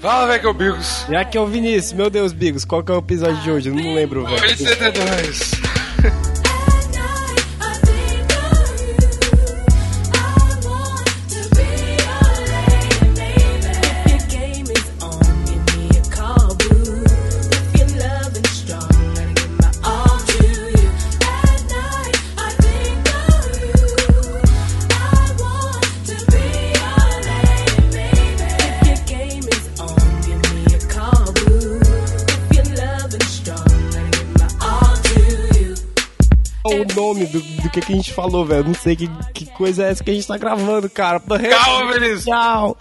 Fala, velho, que é o Bigos. E aqui é o Vinícius. Meu Deus, Bigos, qual que é o episódio de hoje? Eu não lembro, velho. 72. O que a gente falou, velho? Não sei que coisa é essa que a gente tá gravando, cara. Calma, Vinícius. Tchau.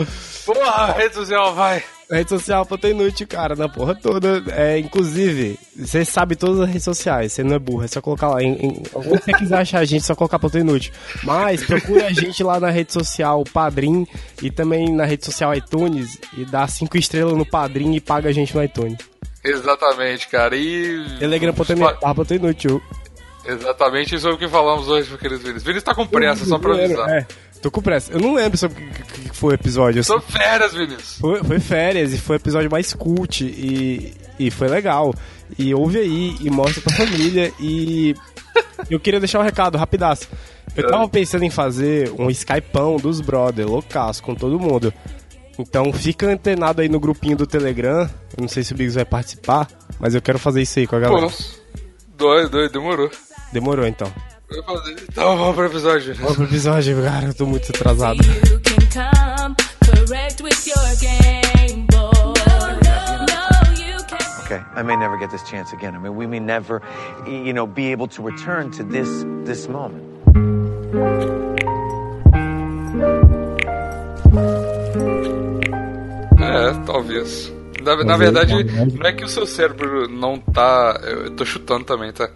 Porra, rede social, vai. Rede social, puta inútil, cara, na porra toda. É, inclusive, você sabe todas as redes sociais, você não é burro, é só colocar lá. Se você quiser achar a gente, é só colocar puta inútil. Mas procura a gente lá na rede social Padrim e também na rede social iTunes e dá 5 estrelas no Padrim e paga a gente no iTunes. Exatamente, cara. E... Telegram, puta inútil. Exatamente, isso é o que falamos hoje, meu querido Vinícius. Vinícius tá com pressa, só pra avisar. É, tô com pressa. Eu não lembro sobre o que foi o episódio. São férias, Vinícius. Foi férias e foi o episódio mais cult e foi legal. E ouve aí e mostra pra família. E eu queria deixar um recado, rapidaço. Eu tava pensando em fazer um Skypeão dos brother, loucaço, com todo mundo. Então fica antenado aí no grupinho do Telegram. Eu não sei se o Biggs vai participar, mas eu quero fazer isso aí com a galera. Dois, demorou. Demorou, então. Então, vamos pro episódio. Vamos pro episódio, cara. Eu tô muito atrasado. Okay, I may never get this chance again. I mean, we may never, you know, be able to return to this moment. É, talvez. Na verdade, não é que o seu cérebro não tá... Eu tô chutando também, tá?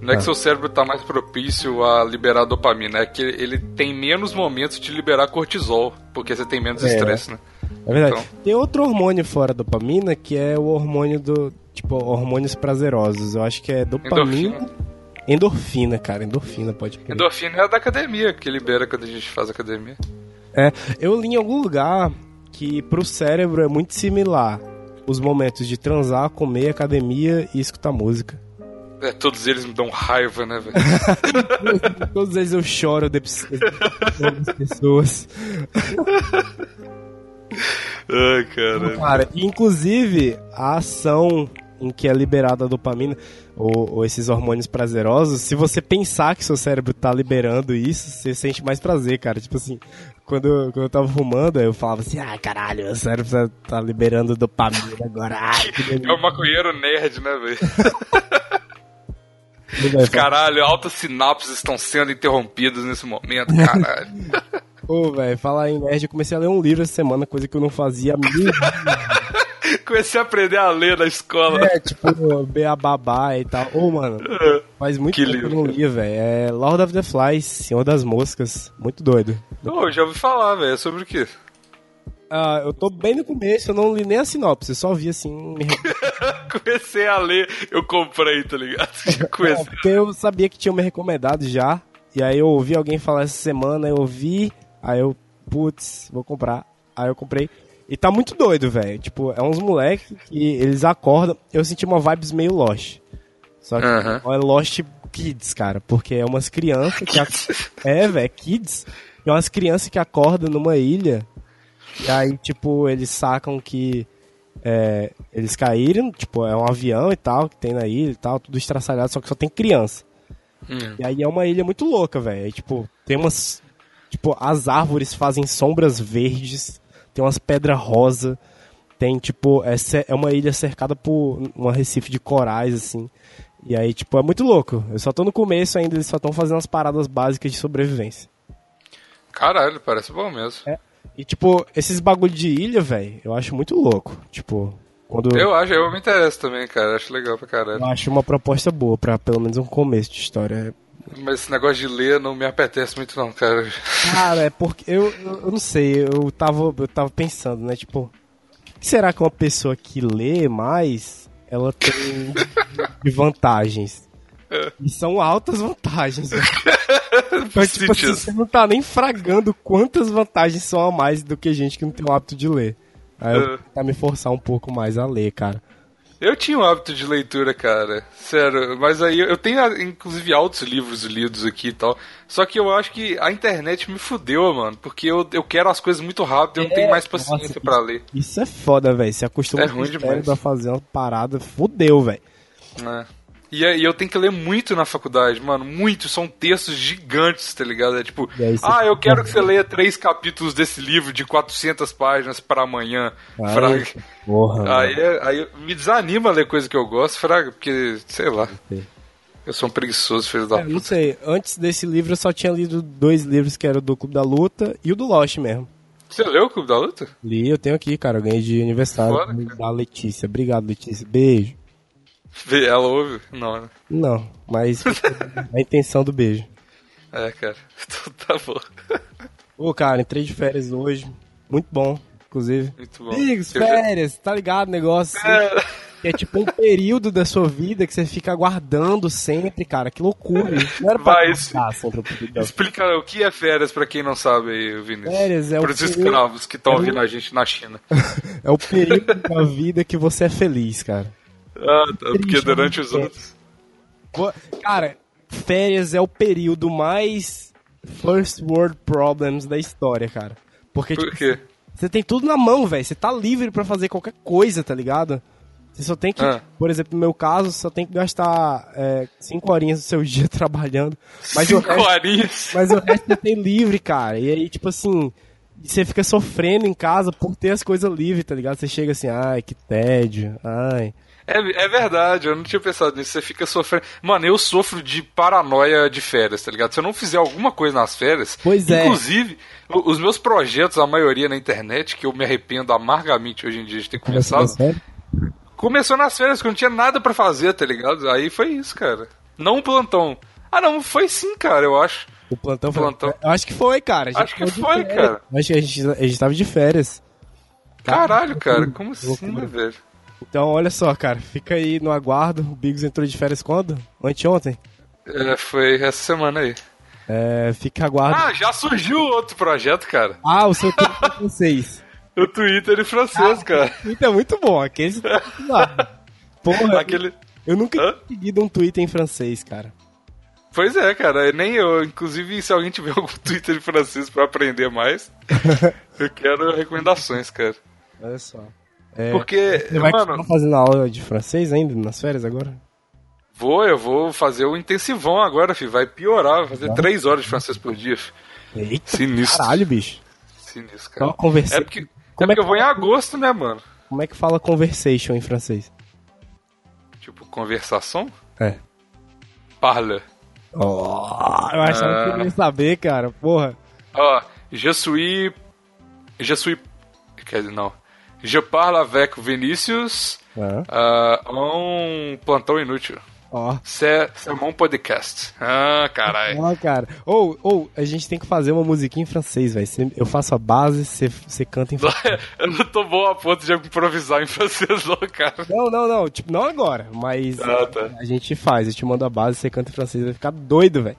Não é que seu cérebro tá mais propício a liberar dopamina, é que ele tem menos momentos de liberar cortisol, porque você tem menos estresse, né? É verdade. Então... Tem outro hormônio fora da dopamina, que é o hormônio do... Tipo, hormônios prazerosos. Eu acho que é dopamina... Endorfina, cara. Endorfina, pode pegar. Endorfina é da academia, que libera quando a gente faz academia. É. Eu li em algum lugar que pro cérebro é muito similar os momentos de transar, comer, academia e escutar música. É, todos eles me dão raiva, né, velho? Todos eles eu choro das pessoas. Ai, caramba. Cara, inclusive, a ação em que é liberada a dopamina, ou esses hormônios prazerosos, se você pensar que seu cérebro tá liberando isso, você sente mais prazer, cara. Tipo assim, quando eu tava fumando, eu falava assim, ah, caralho, meu cérebro tá liberando dopamina agora. Ai, é o maconheiro nerd, né, velho? Caralho, altas sinapses estão sendo interrompidas nesse momento, caralho. Ô, velho, falar em nerd, eu comecei a ler um livro essa semana, coisa que eu não fazia mesmo. Comecei a aprender a ler na escola. É, tipo, beababá e tal. Ô, mano, faz muito tempo que eu não li, velho. É Lord of the Flies, Senhor das Moscas, muito doido. Ô, já ouvi falar, velho, é sobre o quê? Ah, eu tô bem no começo, eu não li nem a sinopse, eu só vi assim... Comecei a ler, eu comprei, tá ligado? Porque eu sabia que tinham me recomendado já, e aí eu ouvi alguém falar essa semana, eu ouvi, aí eu, putz, vou comprar, aí eu comprei. E tá muito doido, velho, tipo, é uns moleques que eles acordam, eu senti uma vibes meio Lost, só que é Lost Kids, cara, porque é umas crianças que... é umas crianças que acordam numa ilha, e aí, tipo, eles sacam que eles caíram, tipo, é um avião e tal, que tem na ilha e tal, tudo estraçalhado, só que só tem criança. E aí é uma ilha muito louca, velho. Tipo, tem umas... Tipo, as árvores fazem sombras verdes, tem umas pedras rosa, tem, tipo... É uma ilha cercada por um recife de corais, assim. E aí, tipo, é muito louco. Eu só tô no começo ainda, eles só estão fazendo as paradas básicas de sobrevivência. Caralho, parece bom mesmo. É. E, tipo, esses bagulho de ilha, velho, eu acho muito louco. Tipo, quando... Eu me interesso também, cara. Acho legal pra caralho. Eu acho uma proposta boa pra, pelo menos, um começo de história. Mas esse negócio de ler não me apetece muito não, cara. Cara, é porque... Eu não sei, eu tava pensando, né? Tipo, será que uma pessoa que lê mais, ela tem vantagens? E são altas vantagens, velho. Então, tipo assim, você não tá nem fragando quantas vantagens são a mais do que gente que não tem o hábito de ler. Aí eu vou me forçar um pouco mais a ler, cara. Eu tinha um hábito de leitura, cara. Sério, mas aí eu tenho, inclusive, altos livros lidos aqui e tal. Só que eu acho que a internet me fudeu, mano. Porque eu quero as coisas muito rápido, eu não tenho mais paciência pra ler. Isso é foda, velho. Se acostuma a fazer uma parada, fudeu, velho. É. E eu tenho que ler muito na faculdade, mano. Muito. São textos gigantes, tá ligado? É tipo, eu quero que você leia 3 capítulos desse livro de 400 páginas pra amanhã. Fraga. Porra, aí me desanima ler coisa que eu gosto, fraga, porque, sei lá. Eu sou um preguiçoso, filho da puta. Não sei. Antes desse livro eu só tinha lido 2 livros, que era o do Clube da Luta e o do Lost mesmo. Você leu o Clube da Luta? Li, eu tenho aqui, cara. Eu ganhei de aniversário da Letícia. Obrigado, Letícia. Beijo. Ela ouve? Não, né? Não, mas a intenção do beijo. É, cara. Então tá bom. Ô, cara, entrei de férias hoje. Muito bom, inclusive. Muito bom. Bigos, férias, tá ligado o negócio? É. É tipo um período da sua vida que você fica aguardando sempre, cara. Que loucura. Não era pra explica o que é férias pra quem não sabe aí, Vinícius. Férias é pros escravos que estão ouvindo a gente na China. É o período da vida que você é feliz, cara. Ah, tá, porque durante os outros... Cara, férias é o período mais first world problems da história, cara. Porque, por quê? Tipo, você tem tudo na mão, velho. Você tá livre pra fazer qualquer coisa, tá ligado? Você só tem que, por exemplo, no meu caso, só tem que gastar 5 horinhas do seu dia trabalhando. Mas 5 horinhas? Mas o resto você tem livre, cara. E aí, tipo assim... E você fica sofrendo em casa por ter as coisas livres, tá ligado? Você chega assim, ai, que tédio, ai... É verdade, eu não tinha pensado nisso, você fica sofrendo... Mano, eu sofro de paranoia de férias, tá ligado? Se eu não fizer alguma coisa nas férias... Pois é. Inclusive, os meus projetos, a maioria na internet, que eu me arrependo amargamente hoje em dia de ter começado... Começou nas férias, que eu não tinha nada pra fazer, tá ligado? Aí foi isso, cara. Não um plantão. Ah, não, foi sim, cara, eu acho. O plantão foi... Eu acho que foi, cara. Acho que foi, cara. Acho que a gente tava de férias. Caralho, cara, como assim, né, velho? Então, olha só, cara, fica aí no aguardo. O Bigos entrou de férias quando? Anteontem? É, foi essa semana aí. É, fica aguardo. Ah, já surgiu outro projeto, cara. Ah, o seu Twitter em francês. O Twitter em francês, cara. O Twitter é muito bom, aquele... Porra, eu nunca tinha seguido um Twitter em francês, cara. Pois é, cara, nem eu. Inclusive, se alguém tiver algum Twitter em francês pra aprender mais, eu quero recomendações, cara. Olha só. É, porque, você vai continuar fazendo aula de francês ainda, nas férias agora? Eu vou fazer o intensivão agora, filho. Vai piorar, vou fazer 3 horas de francês por dia, filho. Eita, sinistro. Caralho, bicho. Sinistro, cara. É porque eu vou em agosto, né, mano? Como é que fala conversation em francês? Tipo, conversação? É. Parle. Eu achava que eu queria saber, cara, porra. Je suis... Quer dizer, não... Je parle avec Vinícius plantão inútil. C'est mon podcast. Ah, caralho. Cara. A gente tem que fazer uma musiquinha em francês, velho. Eu faço a base, você canta em francês. Eu não tô bom a ponto de improvisar em francês, não, cara. Não. Tipo, não agora, mas a gente faz. Eu te mando a base, você canta em francês. Vai ficar doido, velho.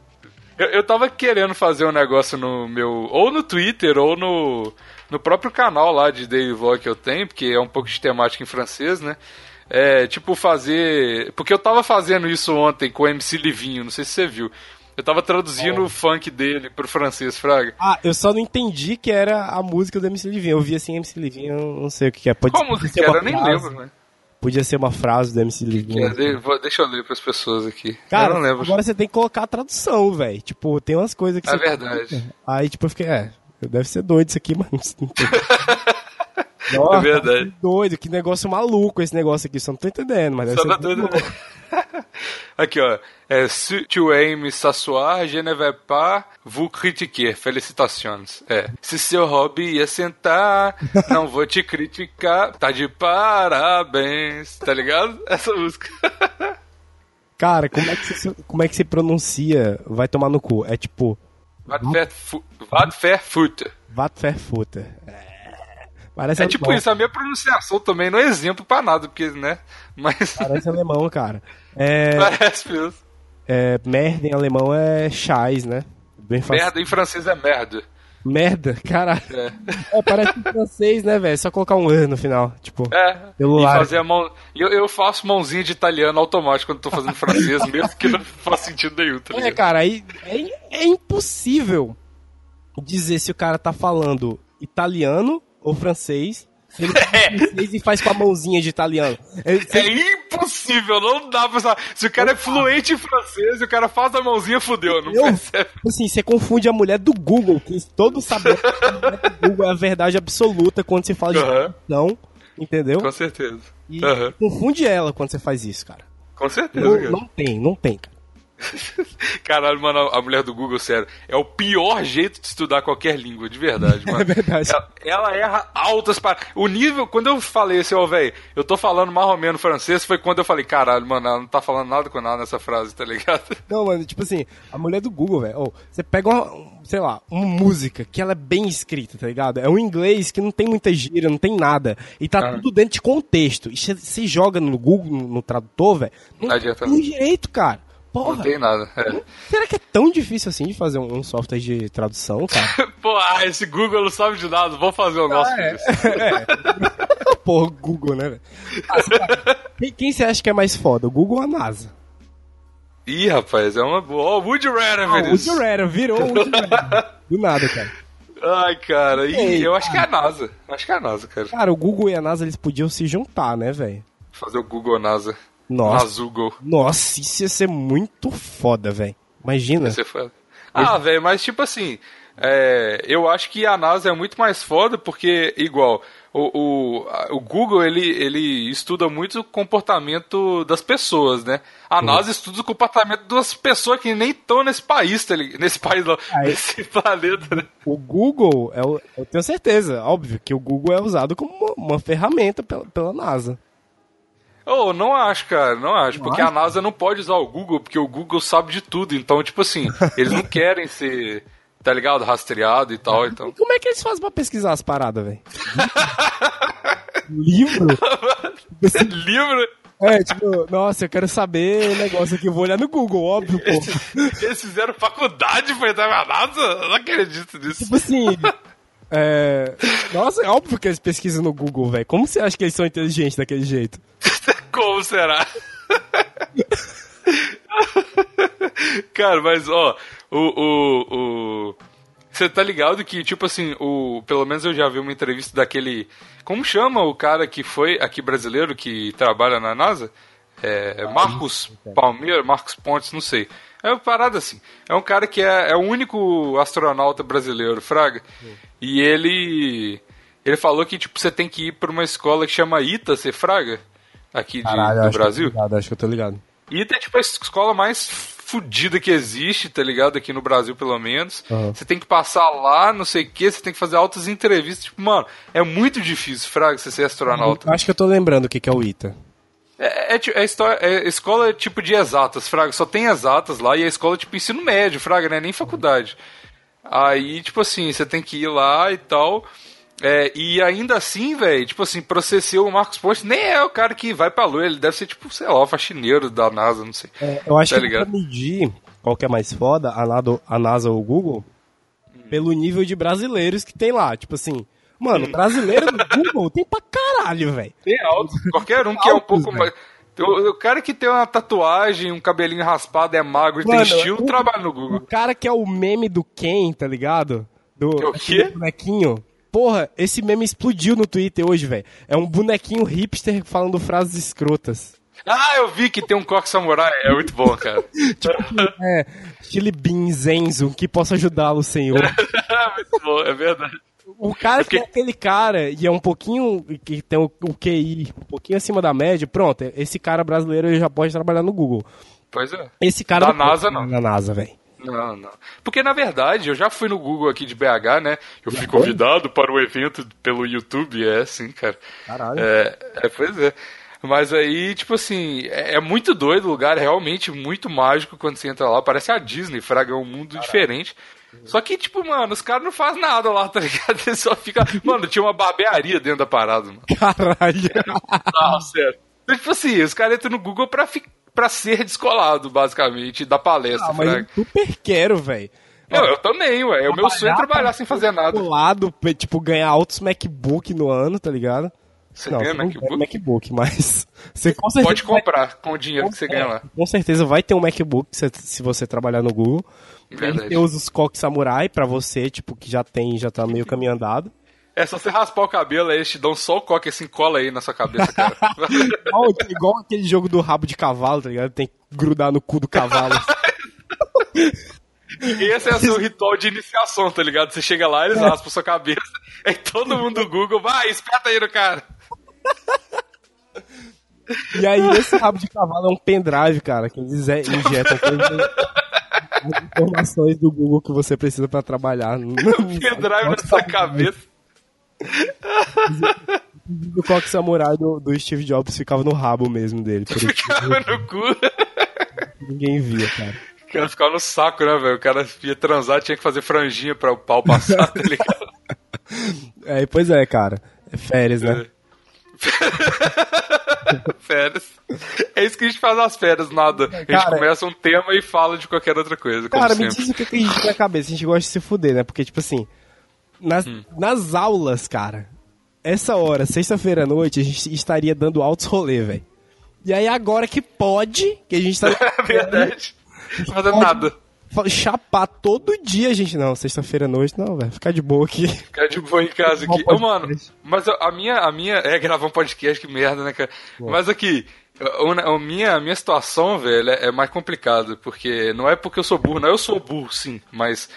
Eu tava querendo fazer um negócio no meu... Ou no Twitter, ou no próprio canal lá de Daily Vlog que eu tenho, porque é um pouco de temática em francês, né? É, tipo, fazer... Porque eu tava fazendo isso ontem com o MC Livinho, não sei se você viu. Eu tava traduzindo o funk dele pro francês, fraga. Ah, eu só não entendi que era a música do MC Livinho. Eu vi assim, MC Livinho, eu não sei o que é. Qual música que era? Eu nem lembro, né? Podia ser uma frase do MC Livinho. Deixa eu ler pras pessoas aqui. Cara, eu não lembro. Agora você tem que colocar a tradução, velho. Tipo, tem umas coisas que você... É verdade. Coloca. Aí, tipo, eu fiquei... Deve ser doido isso aqui, mano. Nossa, é verdade. Que doido, que negócio maluco esse negócio aqui. Só não tô entendendo, mas deve ser doido. Aqui, ó. Si tu aimes s'asseoir, je ne vais pas vous critiquer. Felicitações. Se seu hobby é sentar, não vou te criticar. Tá de parabéns. Tá ligado? Essa música. Cara, como é que se pronuncia vai tomar no cu? É tipo... Vatferfutter. É tipo isso, a minha pronunciação também não é exemplo pra nada, porque, né? Mas... Parece alemão, cara. Parece mesmo. Merda em alemão é scheiß, né? Merda em francês é merda. Merda, caralho. É. É, parece francês, né, velho? Só colocar um ano no final, tipo. É. Celular. E fazer a mão. Eu faço mãozinha de italiano automático quando tô fazendo francês, mesmo que não faz sentido nenhum, tá ligado? É, cara, aí é impossível dizer se o cara tá falando italiano ou francês. Ele faz e faz com a mãozinha de italiano. É impossível, não dá pra saber. Se o cara é fluente em francês e o cara faz a mãozinha, fudeu, não percebe. Assim, você confunde a mulher do Google, que todos sabem que a mulher do Google é a verdade absoluta quando você fala de não, entendeu? Com certeza. E confunde ela quando você faz isso, cara. Com certeza, não, cara. Não tem, cara. Caralho, mano, a mulher do Google, sério, é o pior jeito de estudar qualquer língua, de verdade, mano. É verdade. Ela erra altas paradas. O nível, quando eu falei assim, ó, velho, eu tô falando mais ou menos francês, foi quando eu falei, caralho, mano, ela não tá falando nada com nada nessa frase, tá ligado? Não, mano, tipo assim, a mulher do Google, velho, você pega uma, sei lá, uma música que ela é bem escrita, tá ligado? É um inglês que não tem muita gíria, não tem nada, e tá tudo dentro de contexto. E você joga no Google, no tradutor, velho, não tem direito, cara. Porra, não tem nada. É. Será que é tão difícil assim de fazer um software de tradução, cara? Pô, esse Google não sabe de nada, vou fazer o nosso disso. É. Porra, Google, né, velho? Quem você acha que é mais foda, o Google ou a NASA? Ih, rapaz, é uma boa. Ó, Would You Rather, velho. Would You Rather, virou Would You Rather. Do nada, cara. Ai, cara, eu acho que é a NASA. Acho que é a NASA, cara. Cara, o Google e a NASA, eles podiam se juntar, né, velho? Fazer o Google NASA. Nossa, isso ia ser muito foda, velho. Imagina. Velho, mas tipo assim, eu acho que a NASA é muito mais foda porque, igual, o Google, ele estuda muito o comportamento das pessoas, né? A NASA estuda o comportamento das pessoas que nem estão nesse país, nesse planeta, né? O Google, eu tenho certeza, óbvio, que o Google é usado como uma ferramenta pela NASA. Oh, não acho, porque a NASA não pode usar o Google, porque o Google sabe de tudo, então, tipo assim, eles não querem ser, tá ligado, rastreado e tal, então... E como é que eles fazem pra pesquisar as paradas, velho? Livro? Livro? É, tipo, nossa, eu quero saber o negócio aqui, eu vou olhar no Google, óbvio, pô. Eles fizeram faculdade pra entrar na NASA? Eu não acredito nisso. Tipo assim... Nossa, é óbvio que eles pesquisam no Google, velho. Como você acha que eles são inteligentes daquele jeito? Como será? Cara, mas ó, você tá ligado que, tipo assim, pelo menos eu já vi uma entrevista daquele... Como chama o cara que foi aqui brasileiro que trabalha na NASA? Marcos Palmeiras, Marcos Pontes, não sei. É uma parada assim. É um cara que é o único astronauta brasileiro, fraga. E ele falou que, tipo, você tem que ir pra uma escola que chama ITA, você fraga? Aqui do Brasil. Acho que eu tô ligado. ITA é, tipo, a escola mais fodida que existe, tá ligado? Aqui no Brasil, pelo menos. Você tem que passar lá, não sei o que, você tem que fazer altas entrevistas. Tipo, mano, é muito difícil, fraga, você ser astronauta. Acho que eu tô lembrando o que é o ITA. Escola tipo de exatas, fraga, só tem exatas lá, e a escola tipo ensino médio, fraga, né, nem faculdade. Aí, tipo assim, você tem que ir lá e tal, e ainda assim, velho, tipo assim, processou o Marcos Pontes, nem é o cara que vai pra lua, ele deve ser tipo, sei lá, o faxineiro da NASA, não sei. Eu acho que pra medir qual que é mais foda, a NASA ou o Google, pelo nível de brasileiros que tem lá, tipo assim... Mano, brasileiro no Google tem pra caralho, velho. Tem alto. Qualquer um que é um pouco mais... O cara que tem uma tatuagem, um cabelinho raspado, é magro e tem estilo, trabalha no Google. O cara que é o meme do Ken, tá ligado? O quê? Bonequinho. Porra, esse meme explodiu no Twitter hoje, velho. É um bonequinho hipster falando frases escrotas. Ah, eu vi que tem um coque samurai. É muito bom, cara. Tipo, Chili Bean Zenzo, que possa ajudá-lo, senhor. Muito bom, é verdade. O cara que é aquele cara e é um pouquinho, que tem o QI um pouquinho acima da média, pronto, esse cara brasileiro já pode trabalhar no Google. Pois é. Esse cara da NASA não. Na NASA, velho. Não. Porque, na verdade, eu já fui no Google aqui de BH, né? Eu fui convidado para o evento pelo YouTube, sim, cara. Caralho. Pois é. Mas aí, tipo assim, é muito doido o lugar, é realmente muito mágico quando você entra lá. Parece a Disney, fraga, é um mundo diferente. Só que, tipo, mano, os caras não fazem nada lá, tá ligado? Eles só ficam... Mano, tinha uma barbearia dentro da parada, mano. Caralho. Sério. Então, tipo assim, os caras entram no Google pra ser descolado, basicamente, da palestra. Ah, mas eu super quero, velho. Eu também, ué. O meu sonho é trabalhar sem fazer nada. Lado, tipo, ganhar altos MacBook no ano, tá ligado? Você não, ganha MacBook? Não é MacBook, mas... Você com pode comprar com o dinheiro que você ganha lá. Com certeza vai ter um MacBook se você trabalhar no Google. Eu uso os Coque Samurai pra você, tipo, que já tá meio caminho andado. É só você raspar o cabelo, aí eles te dão só o coque assim, cola aí na sua cabeça, cara. Igual aquele jogo do rabo de cavalo, tá ligado? Tem que grudar no cu do cavalo. Esse é o seu ritual de iniciação, tá ligado? Você chega lá, eles raspam a sua cabeça, aí todo mundo do Google, vai, espeta aí no cara. E aí esse rabo de cavalo é um pendrive, cara, que eles injetam as informações do Google que você precisa pra trabalhar. O pendrive na sua cabeça. O coque samurai do Steve Jobs ficava no rabo mesmo dele. Por ficava isso, no cu. Ninguém via, cara. O cara ficava no saco, né, velho? O cara ia transar, tinha que fazer franjinha pra o pau passar, tá ligado? É, pois é, cara. É férias, né? Férias. É isso que a gente faz nas férias, nada. A gente começa um tema e fala de qualquer outra coisa. Cara, me diz o que a gente tem na cabeça. A gente gosta de se fuder, né? Porque, tipo assim... Nas aulas, cara, essa hora, sexta-feira à noite, a gente estaria dando altos rolê, velho. E aí agora que pode, que a gente tá... É verdade. Não fazendo nada. Chapar todo dia, gente. Não, sexta-feira à noite, não, velho. Ficar de boa aqui. Ficar de boa em casa aqui. Ô, mano, mas a minha... É, gravar um podcast, que merda, né, cara? Bom. Mas aqui... A minha situação, velho, é mais complicada, porque não é porque eu sou burro, não. Eu sou burro, sim, mas...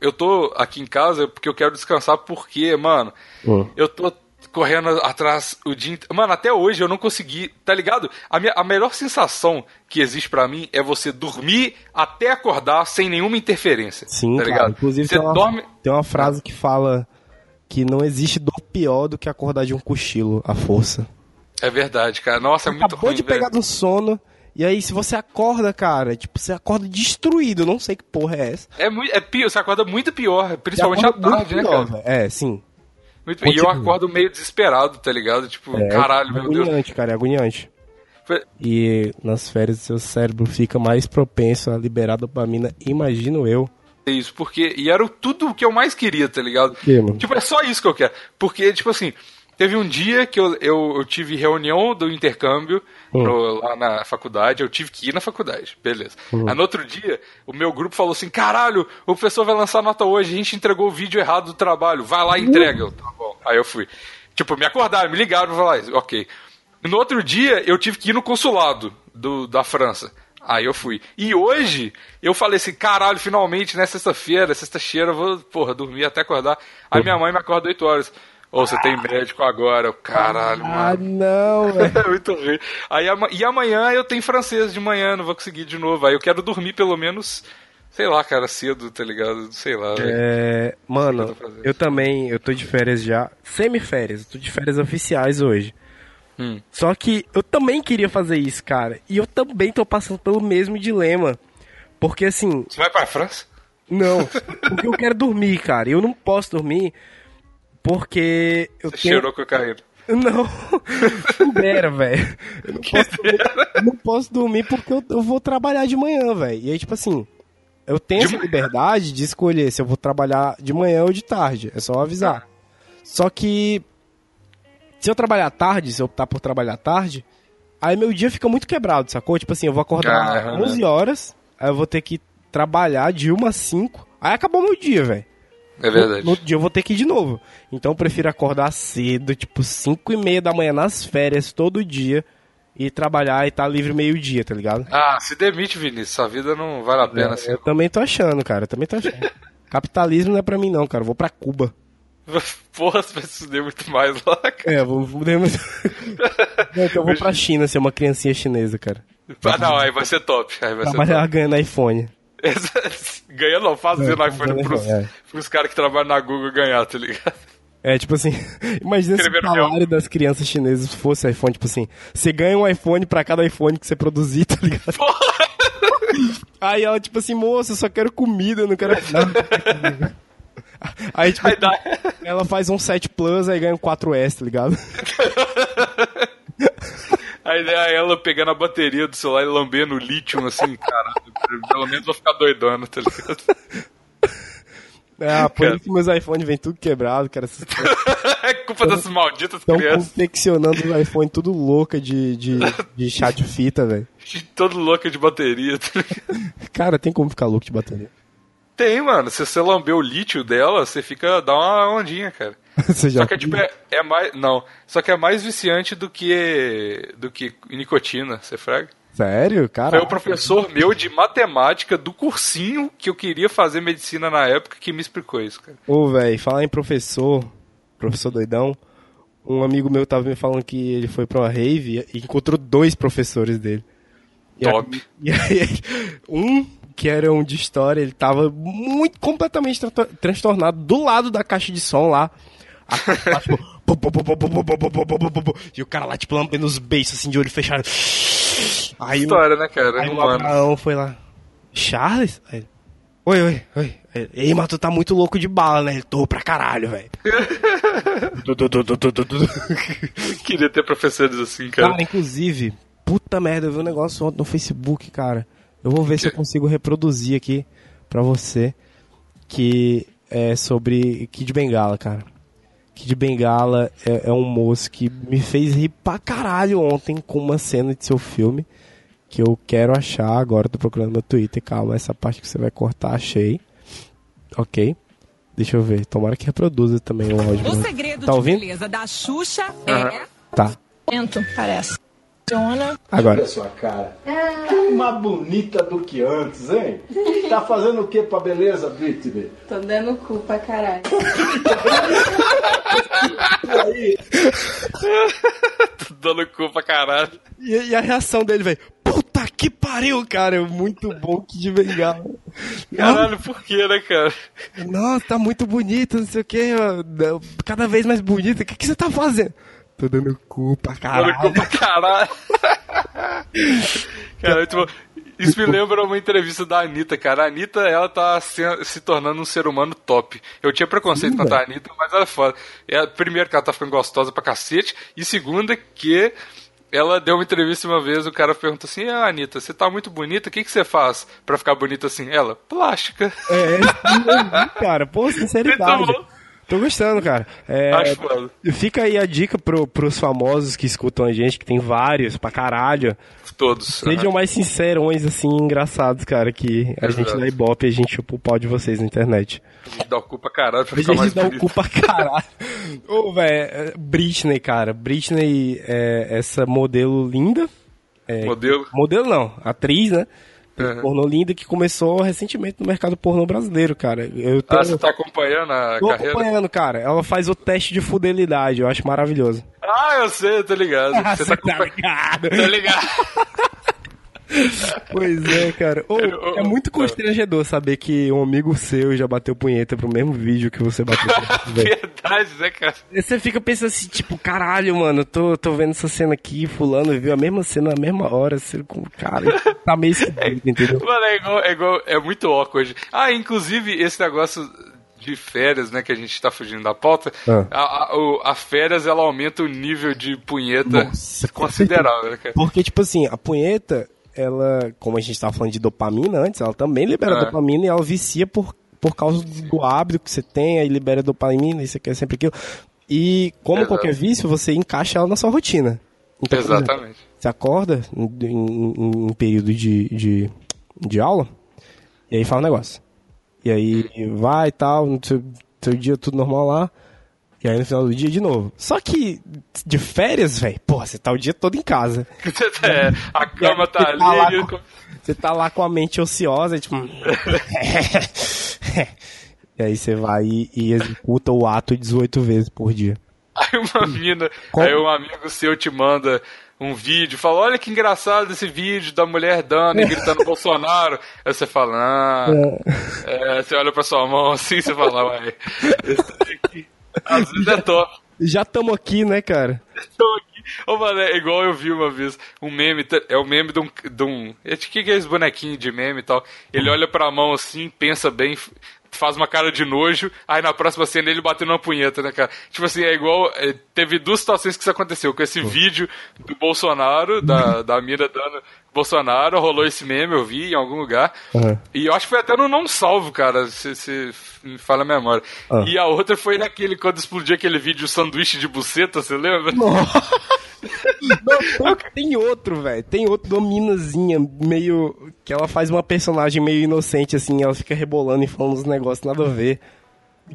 Eu tô aqui em casa porque eu quero descansar, porque, mano, eu tô correndo atrás o dia inteiro. Mano, até hoje eu não consegui, tá ligado? A melhor sensação que existe pra mim é você dormir até acordar sem nenhuma interferência. Sim, tá ligado? Cara, inclusive você tem uma frase que fala que não existe dor pior do que acordar de um cochilo à força. É verdade, cara. Nossa, é muito ruim. Acabou de pegar do sono... E aí, se você acorda, cara, tipo, você acorda destruído, eu não sei que porra é essa. É pior, você acorda muito pior, principalmente à tarde, né, cara? É, sim. Muito, e eu acordo meio desesperado, tá ligado? Tipo, caralho, meu Deus. É agoniante, cara, é agoniante. E nas férias seu cérebro fica mais propenso a liberar dopamina, imagino eu. É isso, porque... E era tudo o que eu mais queria, tá ligado? Tipo, é só isso que eu quero. Porque, tipo assim... Teve um dia que eu tive reunião do intercâmbio lá na faculdade, eu tive que ir na faculdade, beleza. Aí no outro dia, o meu grupo falou assim, caralho, o professor vai lançar nota hoje, a gente entregou o vídeo errado do trabalho, vai lá e entrega. Eu, tá bom. Aí eu fui. Tipo, me acordaram, me ligaram, vai lá, ok. E no outro dia, eu tive que ir no consulado da França. Aí eu fui. E hoje, eu falei assim, caralho, finalmente, né, sexta-feira, eu vou, porra, dormir até acordar. Aí minha mãe me acorda 8 horas. Ou você tem médico agora, caralho, mano. Ah, não, velho. É muito ruim. Aí, e amanhã eu tenho francês de manhã, não vou conseguir de novo. Aí eu quero dormir pelo menos, sei lá, cara, cedo, tá ligado? Sei lá. É, mano, eu tô de férias já, semiférias, eu tô de férias oficiais hoje. Só que eu também queria fazer isso, cara. E eu também tô passando pelo mesmo dilema. Porque assim... Você vai pra França? Não, porque eu quero dormir, cara. Eu não posso dormir... Porque eu cheirou cocaína. Não, não dera, velho. Eu não posso dormir porque eu vou trabalhar de manhã, velho. E aí, tipo assim, eu tenho essa liberdade de escolher se eu vou trabalhar de manhã ou de tarde. É só avisar. Só que, se eu trabalhar tarde, se eu optar por trabalhar tarde, aí meu dia fica muito quebrado, sacou? Tipo assim, eu vou acordar às 11 horas, aí eu vou ter que trabalhar de 1 às 5, aí acabou meu dia, velho. É verdade. No outro dia eu vou ter que ir de novo. Então eu prefiro acordar cedo, tipo 5h30 da manhã nas férias, todo dia, e trabalhar e tá livre meio-dia, tá ligado? Ah, se demite, Vinícius, sua vida não vale a pena. Assim. Eu também tô achando, cara, Capitalismo não é pra mim não, cara, eu vou pra Cuba. Porra, você vai estudar muito mais lá, cara. É, vou mudar muito. Então eu vou pra China ser uma criancinha chinesa, cara. Ah, não, aí vai ser top. Trabalhar ganhando iPhone. Ganha não, fazendo iPhone pros caras que trabalham na Google ganhar, tá ligado? É, tipo assim, imagina se o salário das crianças chinesas fosse iPhone, tipo assim, você ganha um iPhone pra cada iPhone que você produzir, tá ligado? Porra. Aí ela, tipo assim, moça, eu só quero comida, eu não quero nada. Aí, tipo, ela faz um 7 Plus, aí ganha um 4S, tá ligado? A ideia é ela pegando a bateria do celular e lambendo o lítio, assim, caralho. Pelo menos vou ficar doidona, tá ligado? Ah, por isso que meus iPhones vêm tudo quebrado, cara. É culpa dessas malditas crianças. Estão confeccionando os iPhones tudo louca de chá de fita, velho. Todo louca de bateria. Cara, tem como ficar louco de bateria? Tem, mano. Se você lamber o lítio dela, você fica... Dá uma ondinha, cara. Você já... Só que tipo, é mais... Não. Só que é mais viciante do que nicotina, você fraga? Sério, cara? Foi o professor meu de matemática do cursinho que eu queria fazer medicina na época que me explicou isso, cara. Ô, velho, falar em professor doidão, um amigo meu tava me falando que ele foi pra uma rave e encontrou 2 professores dele. Top. E aí, um que era um de história, ele tava muito, completamente transtornado do lado da caixa de som lá. A caixa lá tipo... E o cara lá, tipo, lambendo os beiços, assim, de olho fechado. Aí, história, né, cara? Aí o Abraão foi lá. Charles? Aí, oi. Ei, mas tu tá muito louco de bala, né? Ele tô pra caralho, velho. Queria ter professores assim, cara. Cara, inclusive, puta merda, eu vi um negócio ontem no Facebook, cara. Eu vou ver se eu consigo reproduzir aqui pra você. Que é sobre Kid Bengala, cara. Kid Bengala é um moço que me fez rir pra caralho ontem com uma cena de seu filme que eu quero achar agora, tô procurando no Twitter, calma, essa parte que você vai cortar, achei. Ok, deixa eu ver, tomara que reproduza também o áudio. O segredo tá de ouvindo? Beleza da Xuxa é... Tá. Parece. Agora. Olha a sua cara. Mais bonita do que antes, hein? Tá fazendo o que pra beleza, Britney? Tô dando cu pra caralho. Aí. Tô dando cu pra caralho. E a reação dele, velho. Puta que pariu, cara. É muito bom que de Bengala. Caralho, por que, né, cara? Nossa, tá muito bonita, não sei o que. Cada vez mais bonita. O que você tá fazendo? Tô dando cu pra caralho. Cara, tipo, isso me lembra uma entrevista da Anitta, cara. A Anitta, ela tá se tornando um ser humano top. Eu tinha preconceito contra a Anitta, mas ela é foda. Primeiro, que ela tá ficando gostosa pra cacete. E segunda, que ela deu uma entrevista uma vez, o cara perguntou assim, Anitta, você tá muito bonita, o que você faz pra ficar bonita assim? Ela, plástica. Cara, pô, sinceridade. Tô gostando, cara. Acho foda. Fica aí a dica pros famosos que escutam a gente, que tem vários pra caralho. Todos. Sejam mais sincerões, assim, engraçados, cara, que a gente dá ibope e a gente chupa o pau de vocês na internet. A gente dá o cu pra caralho pra ficar mais bonito. A gente dá o cu pra caralho. Ô, velho, Britney, cara. Britney é essa modelo linda. Modelo? Modelo não, atriz, né? Pornô linda que começou recentemente no mercado pornô brasileiro, cara. Você tá acompanhando a carreira? Tô acompanhando, cara. Ela faz o teste de fidelidade, eu acho maravilhoso. Ah, eu sei, eu tô ligado. Você tá ligado. Tô ligado. Pois é, cara. É muito constrangedor saber que um amigo seu já bateu punheta pro mesmo vídeo que você bateu. Verdade, né, cara? Você fica pensando assim, tipo, caralho, mano, tô vendo essa cena aqui, fulano viu a mesma cena na mesma hora, assim, cara, tá meio esquisito, entendeu? Mano, é igual, é muito awkward. Ah, inclusive, esse negócio de férias, né, que a gente tá fugindo da pauta, a férias, ela aumenta o nível de punheta. Nossa, considerável, né, cara? Porque, tipo assim, a punheta... Ela, como a gente estava falando de dopamina antes, ela também libera dopamina e ela vicia por causa do hábito que você tem, aí libera dopamina e você quer sempre aquilo. E como qualquer vício, você encaixa ela na sua rotina. Então, por exemplo, você acorda em um período de aula e aí fala um negócio. E aí vai e tal, no seu dia tudo normal lá. E aí no final do dia de novo. Só que de férias, velho, porra, você tá o dia todo em casa. A cama tá ali. Você tá lá com a mente ociosa, tipo... E aí você vai e executa o ato 18 vezes por dia. Aí um amigo seu te manda um vídeo, fala, olha que engraçado esse vídeo da mulher dando e gritando Bolsonaro. Aí você fala, você olha pra sua mão assim e você fala, ué, esse aqui... Às vezes é top. Já estamos aqui, né, cara? Estamos aqui. Ô, mano, é igual eu vi uma vez. Um meme, é o meme de um... O que é esse bonequinho de meme e tal? Ele olha pra mão assim, pensa bem... faz uma cara de nojo, aí na próxima cena ele batendo uma punheta, né, cara? Tipo assim, é igual... Teve duas situações que isso aconteceu. Com esse vídeo do Bolsonaro, da mina dando... Bolsonaro, rolou esse meme, eu vi em algum lugar. Uhum. E eu acho que foi até no Não Salvo, cara, se me fala a memória. Uhum. E a outra foi naquele, quando explodiu aquele vídeo sanduíche de buceta, você lembra? Não, tem outro, velho. Tem outro de uma minazinha meio... Que ela faz uma personagem meio inocente, assim, ela fica rebolando e falando uns negócios nada a ver.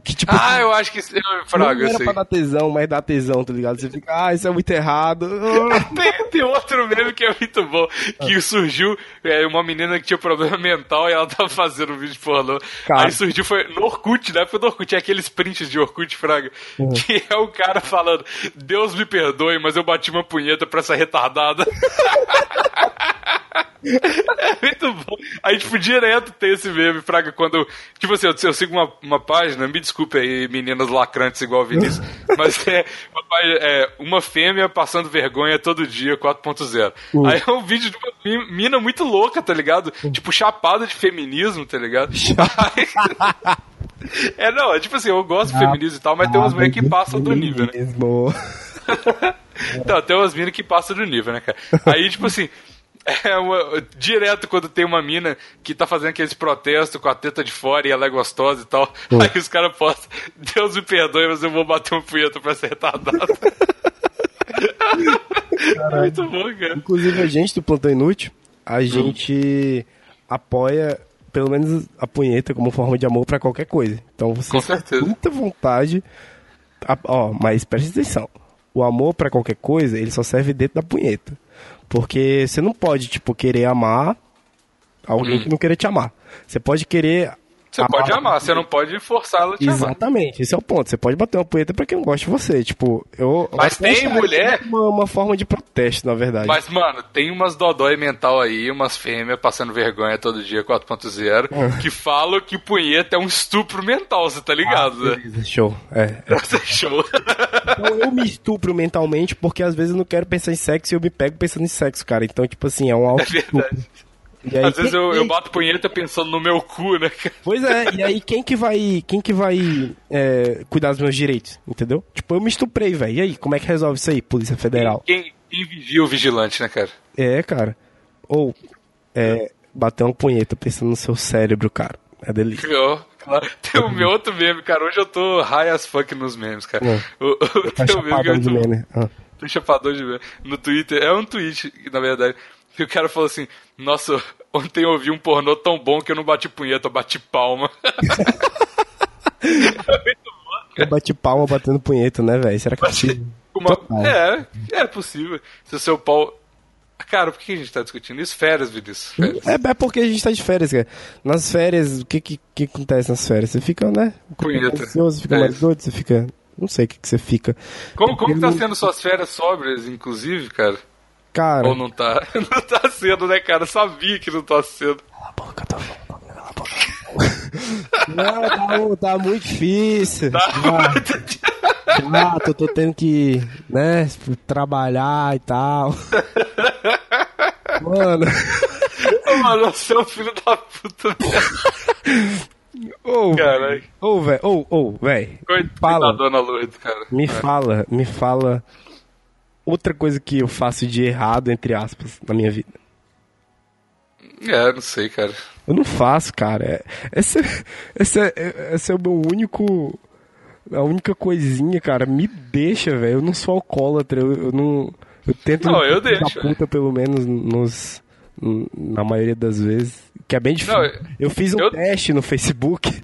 Que, tipo, eu acho que isso é fraga, não era pra dar tesão, mas dá tesão, tá ligado? Você fica, isso é muito errado. Tem outro meme que é muito bom, que surgiu, uma menina que tinha problema mental e ela tava fazendo um vídeo pornô. Aí surgiu, foi no Orkut, na época do Orkut, é aqueles prints de Orkut, fraga, que é o cara falando, Deus me perdoe, mas eu bati uma punheta pra essa retardada. É muito bom. Aí, tipo, direto tem esse meme, fraga, quando... Tipo assim, eu sigo uma página, me desculpe aí, meninas lacrantes igual o Vinícius, mas é uma fêmea passando vergonha todo dia, 4.0. Aí é um vídeo de uma mina muito louca, tá ligado? Tipo, chapada de feminismo, tá ligado? Tipo assim, eu gosto de feminismo e tal, mas tem umas mulheres que passam do nível, né? Então, tem umas minas que passam do nível, né, cara? Aí, tipo assim... direto quando tem uma mina que tá fazendo aqueles protestos com a teta de fora e ela é gostosa e tal, aí os caras postam, Deus me perdoe, mas eu vou bater um punheta pra ser retardado. É muito bom, cara. Inclusive a gente do Plantão Inútil, a gente apoia pelo menos a punheta como forma de amor pra qualquer coisa. Então você tem muita vontade, mas preste atenção, o amor pra qualquer coisa, ele só serve dentro da punheta. Porque você não pode, tipo, querer amar alguém que não querer te amar. Você pode querer... Você pode amar, você não pode forçar ela a te amar. Exatamente, esse é o ponto. Você pode bater uma punheta pra quem não gosta de você, tipo... Mas tem mulher... Uma forma de protesto, na verdade. Mas, mano, tem umas dodói mental aí, umas fêmeas passando vergonha todo dia, 4.0, que falam que punheta é um estupro mental, você tá ligado, né? Show, show. Então eu me estupro mentalmente porque às vezes eu não quero pensar em sexo e eu me pego pensando em sexo, cara. Então, tipo assim, é um alto estupro. Verdade. Aí, às vezes eu bato punheta pensando no meu cu, né, cara? Pois é, e aí quem que vai cuidar dos meus direitos, entendeu? Tipo, eu me estuprei, velho. E aí, como é que resolve isso aí, Polícia Federal? Quem vigia o vigilante, né, cara? É, cara. Ou, bater uma punheta pensando no seu cérebro, cara. É delícia. Claro. Tem o meu outro meme, cara. Hoje eu tô high as fuck nos memes, cara. Tô chapador de meme. No Twitter, é um tweet, na verdade... E o cara falou assim, nossa, ontem eu ouvi um pornô tão bom que eu não bati punheta, eu bati palma. É muito bom, cara. Eu bati palma batendo punheta, né, velho? Será que é possível? É possível. Se o seu pau... Cara, por que a gente tá discutindo isso? Férias, Vinícius. É porque a gente tá de férias, cara. Nas férias, o que acontece nas férias? Você fica, né? Punheta. Ansioso, fica mais doido, você fica... Não sei o que você fica. Como que tá sendo suas férias sóbrias, inclusive, cara? Cara. Ou não tá? Não tá sendo, né, cara? Eu sabia que não tá sendo. Cala a boca, tá bom. Cala a boca. Não, tá muito difícil. Tô tendo que, né, trabalhar e tal. Mano, você é um filho da puta, velho. Velho. Coitado da dona Lourdes, cara. Me fala. Outra coisa que eu faço de errado, entre aspas, na minha vida. Não sei, cara. Eu não faço, cara. Essa é o meu único... A única coisinha, cara. Me deixa, velho. Eu não sou alcoólatra. Eu não... Eu tento... Não, eu deixo. Puta, pelo menos, na maioria das vezes. Que é bem difícil. Não, eu fiz um teste no Facebook.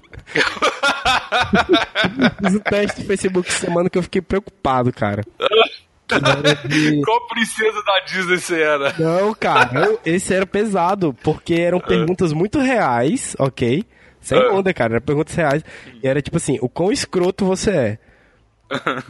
Fiz um teste no Facebook semana que eu fiquei preocupado, cara. Qual princesa da Disney você era? Não, cara, esse era pesado, porque eram perguntas muito reais, ok? Sem onda, cara, eram perguntas reais. E era tipo assim, o quão escroto você é?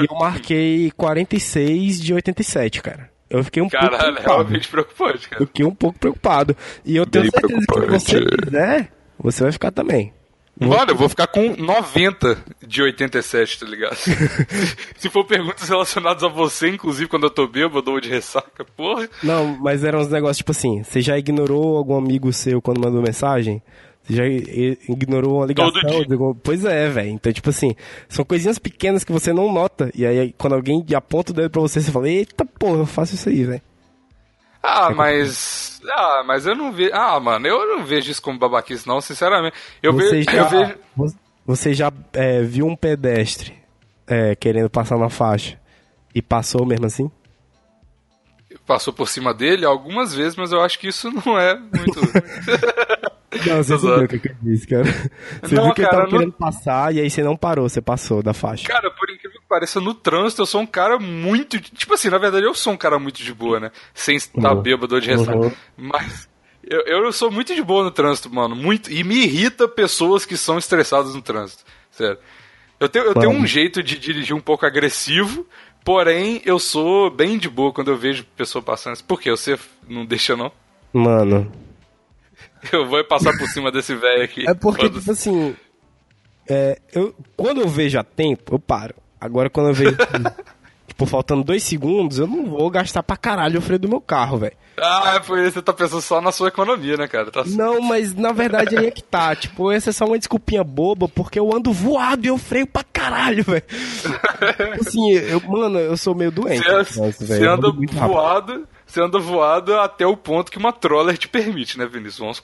E eu marquei 46 de 87, cara. Eu fiquei pouco preocupado. Realmente preocupante, cara. Fiquei um pouco preocupado. E eu tenho certeza que se você quiser, você vai ficar também. Mano, eu vou ficar com 90 de 87, tá ligado? Se for perguntas relacionadas a você, inclusive quando eu tô bêbado, eu dou de ressaca, porra. Não, mas eram uns negócios tipo assim, você já ignorou algum amigo seu quando mandou mensagem? Você já ignorou uma ligação? Pois é, velho. Então, tipo assim, são coisinhas pequenas que você não nota. E aí, quando alguém aponta o dedo pra você, você fala, eita porra, eu faço isso aí, velho. Mas eu não vejo... eu não vejo isso como babaquice, não, sinceramente. Você já viu um pedestre querendo passar na faixa e passou mesmo assim? Passou por cima dele algumas vezes, mas eu acho que isso não é muito... Não, você entendeu o que eu disse, cara. Você viu que ele tava querendo passar e aí você não parou, você passou da faixa. Cara, por incrível que pareça, no trânsito eu sou um cara muito... Tipo assim, na verdade eu sou um cara muito de boa, né? Sem estar bêbado ou de ressaca. Mas eu sou muito de boa no trânsito, mano. Muito. E me irrita pessoas que são estressadas no trânsito. Sério. Eu tenho um jeito de dirigir um pouco agressivo... Porém, eu sou bem de boa quando eu vejo pessoa passando. Por quê? Você não deixa, não? Mano... Eu vou passar por cima desse velho aqui. É porque, tipo assim... Quando eu vejo a tempo, eu paro. Agora, quando eu vejo... tipo, faltando 2 segundos, eu não vou gastar pra caralho o freio do meu carro, velho. Ah, é por isso que você tá pensando só na sua economia, né, cara? Tá... Não, mas na verdade aí é que tá. Tipo, essa é só uma desculpinha boba, porque eu ando voado e eu freio pra caralho, velho. Assim, eu sou meio doente. Você anda voado, até o ponto que uma troller te permite, né, Vinícius?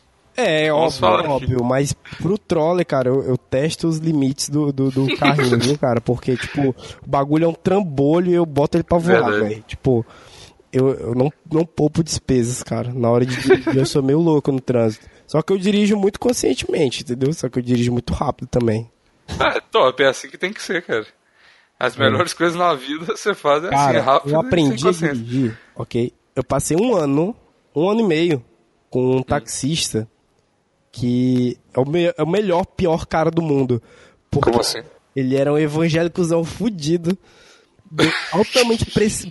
Óbvio, mas pro troller, cara, eu testo os limites do carrinho, viu, cara? Porque, tipo, o bagulho é um trambolho e eu boto ele pra voar, velho. Tipo, eu não poupo despesas, cara. Na hora de dirigir, eu sou meio louco no trânsito. Só que eu dirijo muito conscientemente, entendeu? Só que eu dirijo muito rápido também. Ah, top, é assim que tem que ser, cara. As melhores coisas na vida você faz assim, rápido. Eu aprendi a dirigir, ok? Eu passei um ano e meio com um taxista que é o melhor, pior cara do mundo. Porque como assim? Ele era um evangélicozão fudido, altamente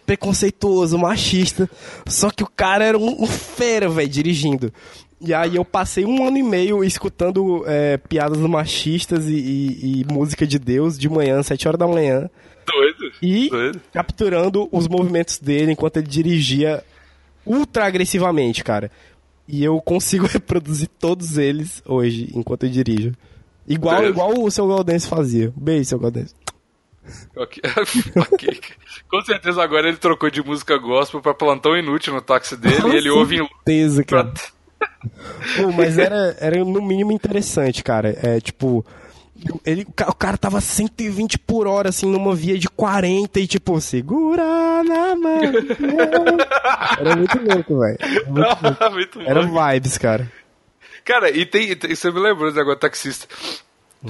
preconceituoso, machista. Só que o cara era um fera, velho, dirigindo. E aí eu passei 1 ano e meio escutando piadas machistas e música de Deus de manhã, 7h da manhã. Doido. Capturando os movimentos dele enquanto ele dirigia ultra agressivamente, cara. E eu consigo reproduzir todos eles hoje, enquanto eu dirijo. Igual o seu Gaudense fazia. Beijo, seu Gaudense. Ok. Com certeza agora ele trocou de música gospel pra Plantão Inútil no táxi dele. Com e ele ouve em... Com certeza, cara. Pô, mas era no mínimo interessante, cara. É, tipo... O cara tava 120 por hora, assim, numa via de 40 e, tipo, segura na mão. Era muito louco, velho. Era vibes, cara. Cara, e você me lembrou desse negócio taxista.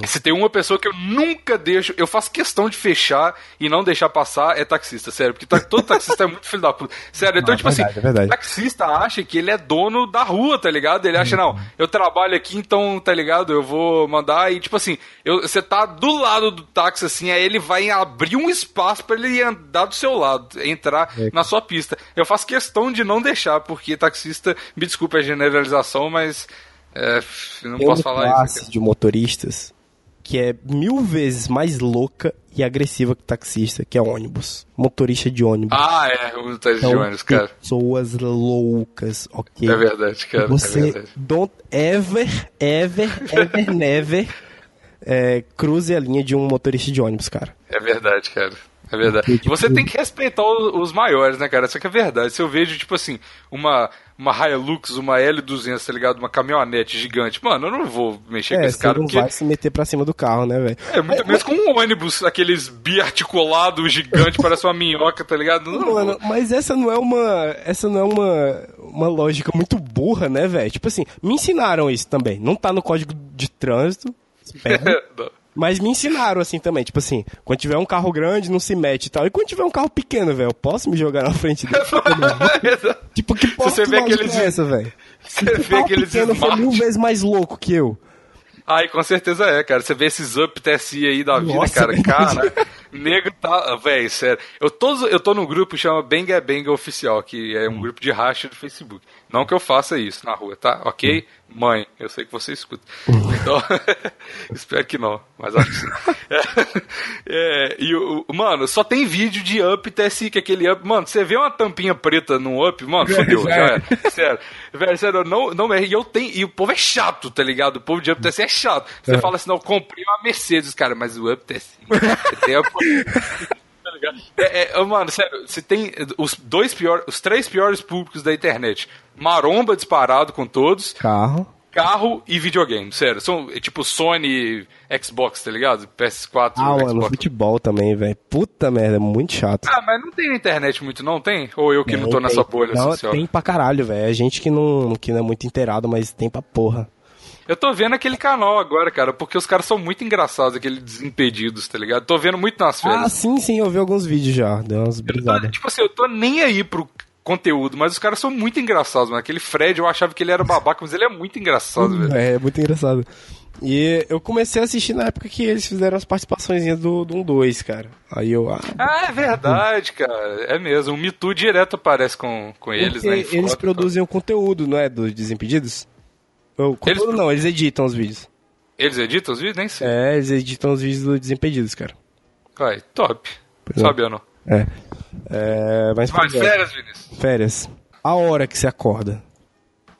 Se tem uma pessoa que eu nunca deixo, eu faço questão de fechar e não deixar passar, é taxista, sério, porque todo taxista é muito filho da puta, sério, então é verdade. Taxista acha que ele é dono da rua, tá ligado? Ele acha, não, eu trabalho aqui, então, tá ligado, eu vou mandar e, tipo assim, você tá do lado do táxi, assim, aí ele vai abrir um espaço pra ele andar do seu lado, entrar na sua pista. Eu faço questão de não deixar, porque taxista, me desculpa a generalização, mas não posso falar isso. Tem uma classe de motoristas que é 1000 vezes mais louca e agressiva que taxista, que é ônibus. Motorista de ônibus. Motorista de ônibus, cara. Pessoas loucas, ok? É verdade, cara. Você don't ever, never cruze a linha de um motorista de ônibus, cara. É verdade, cara. É verdade. Você tem que respeitar os maiores, né, cara? Isso que é verdade. Se eu vejo, tipo assim, uma Hilux, uma L200, tá ligado? Uma caminhonete gigante. Mano, eu não vou mexer com esse cara. Você não vai se meter pra cima do carro, né, velho? É, muito menos com um ônibus, aqueles biarticulado gigante, parece uma minhoca, tá ligado? Não, mano, mas essa não é uma lógica muito burra, né, velho? Tipo assim, me ensinaram isso também. Não tá no código de trânsito, espero. Mas me ensinaram assim também, tipo assim, quando tiver um carro grande, não se mete e tal. E quando tiver um carro pequeno, velho, eu posso me jogar na frente dele? Tipo, que porra que é essa, velho? Você vê aqueles Smite. Foi 1000 vezes mais louco que eu. Ai, com certeza é, cara. Você vê esses Up TSI aí da vida, cara. Negro tá... Véi, sério. Eu tô num grupo que chama Bang é Bang Oficial, que é um grupo de racha do Facebook. Não que eu faça isso na rua, tá? Ok? Mãe, eu sei que você escuta. Então, espero que não, mas acho que sim. Mano, só tem vídeo de Up TSI, que é aquele Up... Mano, você vê uma tampinha preta num Up, mano, fodeu, já é. Sério. Velho, sério, não é... E o povo é chato, tá ligado? O povo de Up TSI é chato. Você fala assim, não, eu comprei uma Mercedes, cara, mas o Up TSI... mano, sério, você tem os três piores públicos da internet. Maromba disparado com todos. Carro e videogame, sério. São tipo Sony, Xbox, tá ligado? PS4, Xbox. Mano, futebol também, velho. Puta merda, é muito chato. Ah, mas não tem na internet muito, não? Tem? Ou eu que não tô nessa bolha social? Tem pra caralho, velho. É gente que não é muito inteirado, mas tem pra porra. Eu tô vendo aquele canal agora, cara, porque os caras são muito engraçados, aquele Desimpedidos, tá ligado? Tô vendo muito nas férias. Ah, sim, eu vi alguns vídeos já, deu umas brisadas. Tipo assim, eu tô nem aí pro conteúdo, mas os caras são muito engraçados, mano. Aquele Fred, eu achava que ele era babaca, mas ele é muito engraçado, velho. É, muito engraçado. E eu comecei a assistir na época que eles fizeram as participaçõezinhas do 1-2, cara. Aí eu... Ah, é verdade, cara. É mesmo, o Me Too direto aparece com eles, né? Eles produzem o conteúdo, não é, dos Desimpedidos? Eles editam os vídeos. Eles editam os vídeos? Nem sei. É, eles editam os vídeos do Desimpedidos, cara. Ai, top. Sabe ou não? É mas férias, Vinícius. Férias. A hora que você acorda.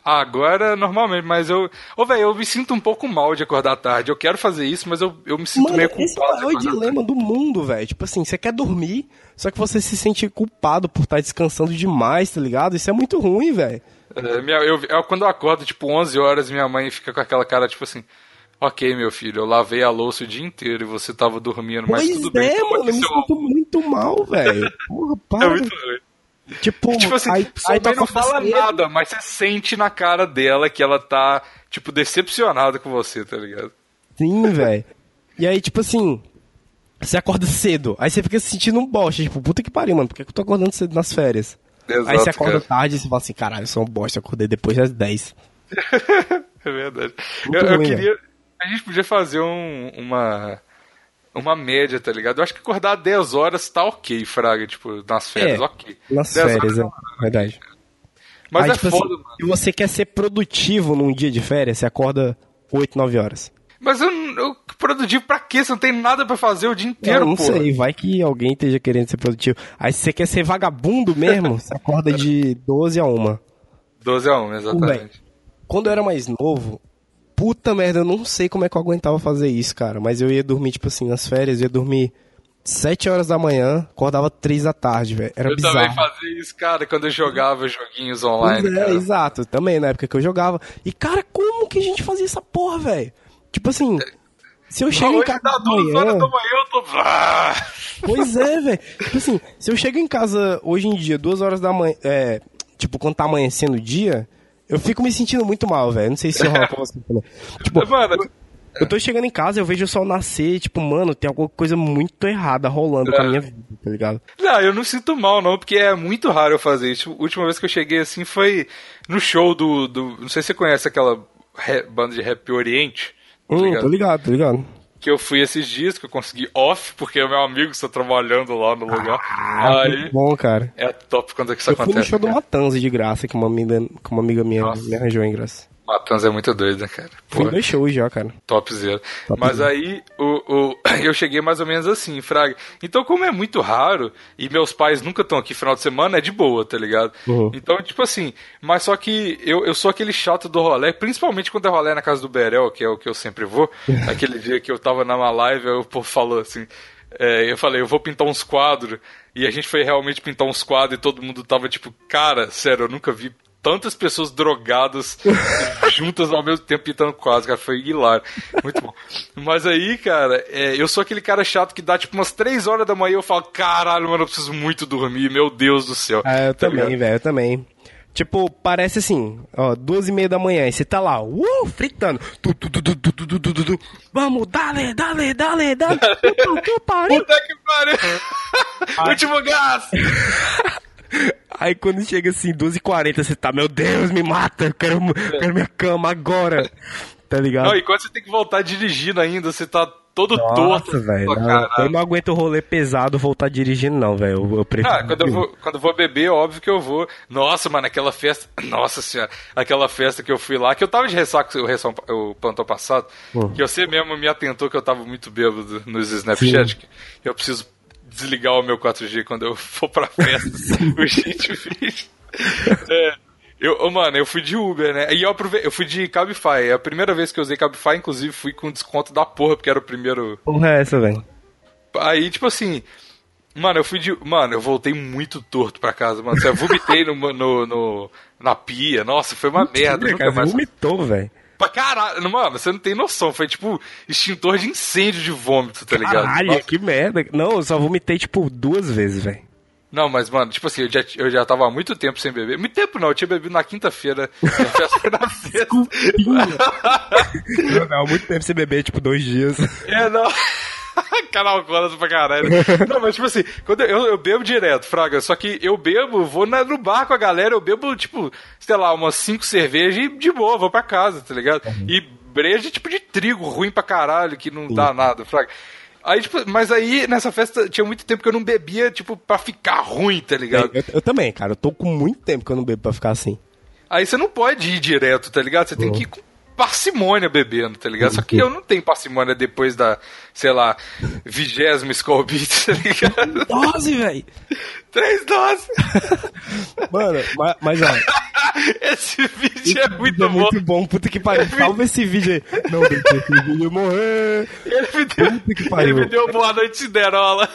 Agora, normalmente, mas eu... velho, eu me sinto um pouco mal de acordar tarde. Eu quero fazer isso, mas eu me sinto meio culpado. Esse é o maior dilema do mundo, velho. Tipo assim, você quer dormir, só que você se sente culpado por estar descansando demais, tá ligado? Isso é muito ruim, velho. Quando eu acordo, tipo, 11 horas, minha mãe fica com aquela cara, tipo assim... Ok, meu filho, eu lavei a louça o dia inteiro e você tava dormindo, mas tudo bem. Pois é, mano, eu me sinto muito mal, velho. Porra, para. É muito ruim. Tipo assim, aí não fala nada, mas você sente na cara dela que ela tá, tipo, decepcionada com você, tá ligado? Sim, velho. E aí, tipo assim... Você acorda cedo, aí você fica se sentindo um bosta. Tipo, puta que pariu, mano, por que eu tô acordando cedo nas férias? Exato, aí você acorda tarde e você fala assim, caralho, eu sou um bosta, eu acordei depois das 10. É verdade. Eu queria... A gente podia fazer uma média, tá ligado? Eu acho que acordar 10 horas tá ok, fraga, tipo, nas férias, ok. Nas férias, é verdade. Mas aí, é tipo, foda, assim, mano. Se você quer ser produtivo num dia de férias, você acorda 8, 9 horas. Mas eu produtivo pra quê? Você não tem nada pra fazer o dia inteiro, pô. Não sei, vai que alguém esteja querendo ser produtivo. Aí se você quer ser vagabundo mesmo, você acorda de 12 a 1. 12 a 1, exatamente. Bem, quando eu era mais novo, puta merda, eu não sei como é que eu aguentava fazer isso, cara. Mas eu ia dormir, tipo assim, nas férias, eu ia dormir 7 horas da manhã, acordava 3 da tarde, velho. Era bizarro. Eu também fazia isso, cara, quando eu jogava joguinhos online, cara. Exato, também na época que eu jogava. E, cara, como que a gente fazia essa porra, velho? Tipo assim, se eu chego em casa da manhã... 2 horas da manhã eu tô... Pois é, velho. Tipo assim, se eu chego em casa hoje em dia, 2 horas da manhã... tipo, quando tá amanhecendo o dia, eu fico me sentindo muito mal, velho. Não sei se rola com você. Tipo, mano, eu tô chegando em casa, eu vejo o sol nascer, tipo, mano, tem alguma coisa muito errada rolando com a minha vida, tá ligado? Não, eu não sinto mal, não, porque é muito raro eu fazer isso. A última vez que eu cheguei assim foi no show do... Não sei se você conhece aquela banda de rap Oriente. Tô ligado. Que eu fui esses dias, que eu consegui off, porque o meu amigo está trabalhando lá no lugar. Aí, bom, cara. É top quando é que isso acontece. Eu fui no show do Matanza de graça, que uma amiga minha me arranjou em graça. Matanza é muito doida, cara. Pô, fui 2 shows já, cara. Topzera. Mas aí eu cheguei mais ou menos assim, fraga. Então, como é muito raro, e meus pais nunca estão aqui final de semana, é de boa, tá ligado? Uhum. Então, tipo assim, mas só que eu sou aquele chato do rolê, principalmente quando é rolê na casa do Berel, que é o que eu sempre vou. Aquele dia que eu tava na live, aí o povo falou assim... eu falei, eu vou pintar uns quadros. E a gente foi realmente pintar uns quadros e todo mundo tava tipo, cara, sério, eu nunca vi tantas pessoas drogadas juntas ao mesmo tempo pintando quadros, cara, foi hilário, muito bom. Mas aí, cara, eu sou aquele cara chato que dá tipo umas 3 horas da manhã e eu falo, caralho, mano, eu preciso muito dormir, meu Deus do céu. Eu também, velho, eu também. Tipo, parece assim, ó, 12h30 da manhã, e você tá lá, fritando. Vamos, dale. Puta que pariu. Último gás. Aí quando chega assim, 12h40, você tá, meu Deus, me mata, eu quero minha cama agora. Tá ligado? Não, e quando você tem que voltar dirigindo ainda, você tá todo torto. Velho, eu não aguento o rolê pesado voltar dirigindo, não, velho. Eu prefiro. Ah, quando eu vou beber, óbvio que eu vou. Nossa, mano, aquela festa. Nossa senhora, aquela festa que eu fui lá, que eu tava de ressaca o plantão passado, que você mesmo me atentou que eu tava muito bêbado nos Snapchat. Que eu preciso desligar o meu 4G quando eu for pra festa. Urgente, vídeo. Mano, eu fui de Uber, né? E eu fui de Cabify. É a primeira vez que eu usei Cabify, inclusive fui com desconto da porra, porque era o primeiro. Porra, é essa, velho? Aí, tipo assim. Mano, eu fui de. Mano, eu voltei muito torto pra casa, mano. Eu vomitei na pia. Nossa, foi uma merda. Você vomitou, velho. Pra caralho, mano, você não tem noção. Foi tipo extintor de incêndio de vômito, tá ligado? Caralho, que merda. Não, eu só vomitei, tipo, 2 vezes, velho. Não, mas, mano, tipo assim, eu já tava há muito tempo sem beber. Muito tempo não, eu tinha bebido na quinta-feira. Foi na sexta. Não, muito tempo sem beber, tipo, 2 dias. É, não. Canal Colas pra caralho. Não, mas, tipo assim, quando eu bebo direto, Fraga. Só que eu bebo, vou no bar com a galera, eu bebo, tipo, sei lá, umas 5 cervejas e de boa, vou pra casa, tá ligado? E breja, tipo, de trigo ruim pra caralho, que não dá nada, Fraga. Aí, tipo, mas aí, nessa festa, tinha muito tempo que eu não bebia, tipo, pra ficar ruim, tá ligado? Eu também, cara. Eu tô com muito tempo que eu não bebo pra ficar assim. Aí você não pode ir direto, tá ligado? Você tem que ir com parcimônia bebendo, tá ligado? Só que eu não tenho parcimônia depois da, sei lá, 20ª Skol Beats, tá ligado? 12, velho! 3 doses! Mano, mas olha... Esse vídeo é muito bom. Muito bom, puta que pariu. Salva esse vídeo aí. Não, esse vídeo morrer. Ele me deu boa noite, Ciderola.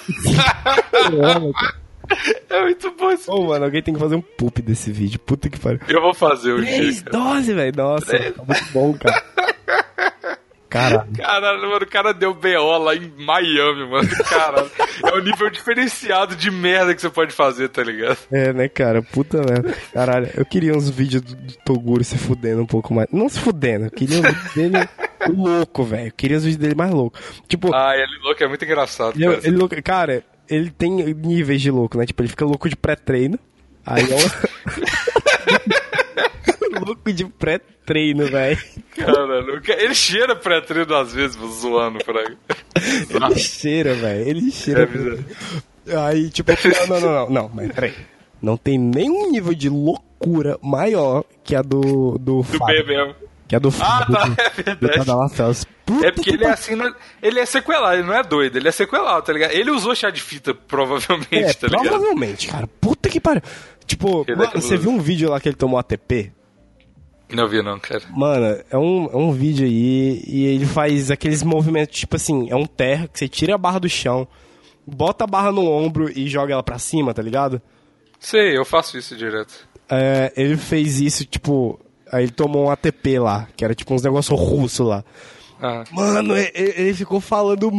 É muito bom esse vídeo. Ô, mano, alguém tem que fazer um poop desse vídeo. Puta que pariu. Eu vou fazer hoje. 3 doses, velho. Nossa, tá muito bom, cara. Caralho, mano, o cara deu BO lá em Miami, mano. Caralho. É o nível diferenciado de merda que você pode fazer, tá ligado? É, né, cara? Puta merda. Caralho, eu queria uns vídeos do Toguro se fudendo um pouco mais. Não se fudendo, eu queria uns vídeos dele louco, velho. Eu queria os vídeos dele mais louco. Tipo. Ah, ele louco é muito engraçado. Cara, ele tem níveis de louco, né? Tipo, ele fica louco de pré-treino. Aí é louco de pré-treino, velho. Caralho, ele cheira pré-treino às vezes, zoando, Frank. Ele cheira, velho. Ele cheira. Aí, tipo, não, mas peraí. Não tem nenhum nível de loucura maior que a do Fábio. Do B mesmo. Que é do Fábio. Ah, tá, é verdade. É porque ele é assim, ele é sequelado, ele não é doido, ele é sequelado, tá ligado? Ele usou chá de fita, provavelmente, tá ligado? Provavelmente, cara. Puta que pariu. Tipo, mano, você viu um vídeo lá que ele tomou ATP? Não vi não, cara. Mano, é um vídeo aí e ele faz aqueles movimentos, tipo assim, é um terra que você tira a barra do chão, bota a barra no ombro e joga ela pra cima, tá ligado? Sei, eu faço isso direto. É, ele fez isso, tipo, aí ele tomou um ATP lá, que era tipo uns negócios russos lá. Ah. Mano, ele ficou falando,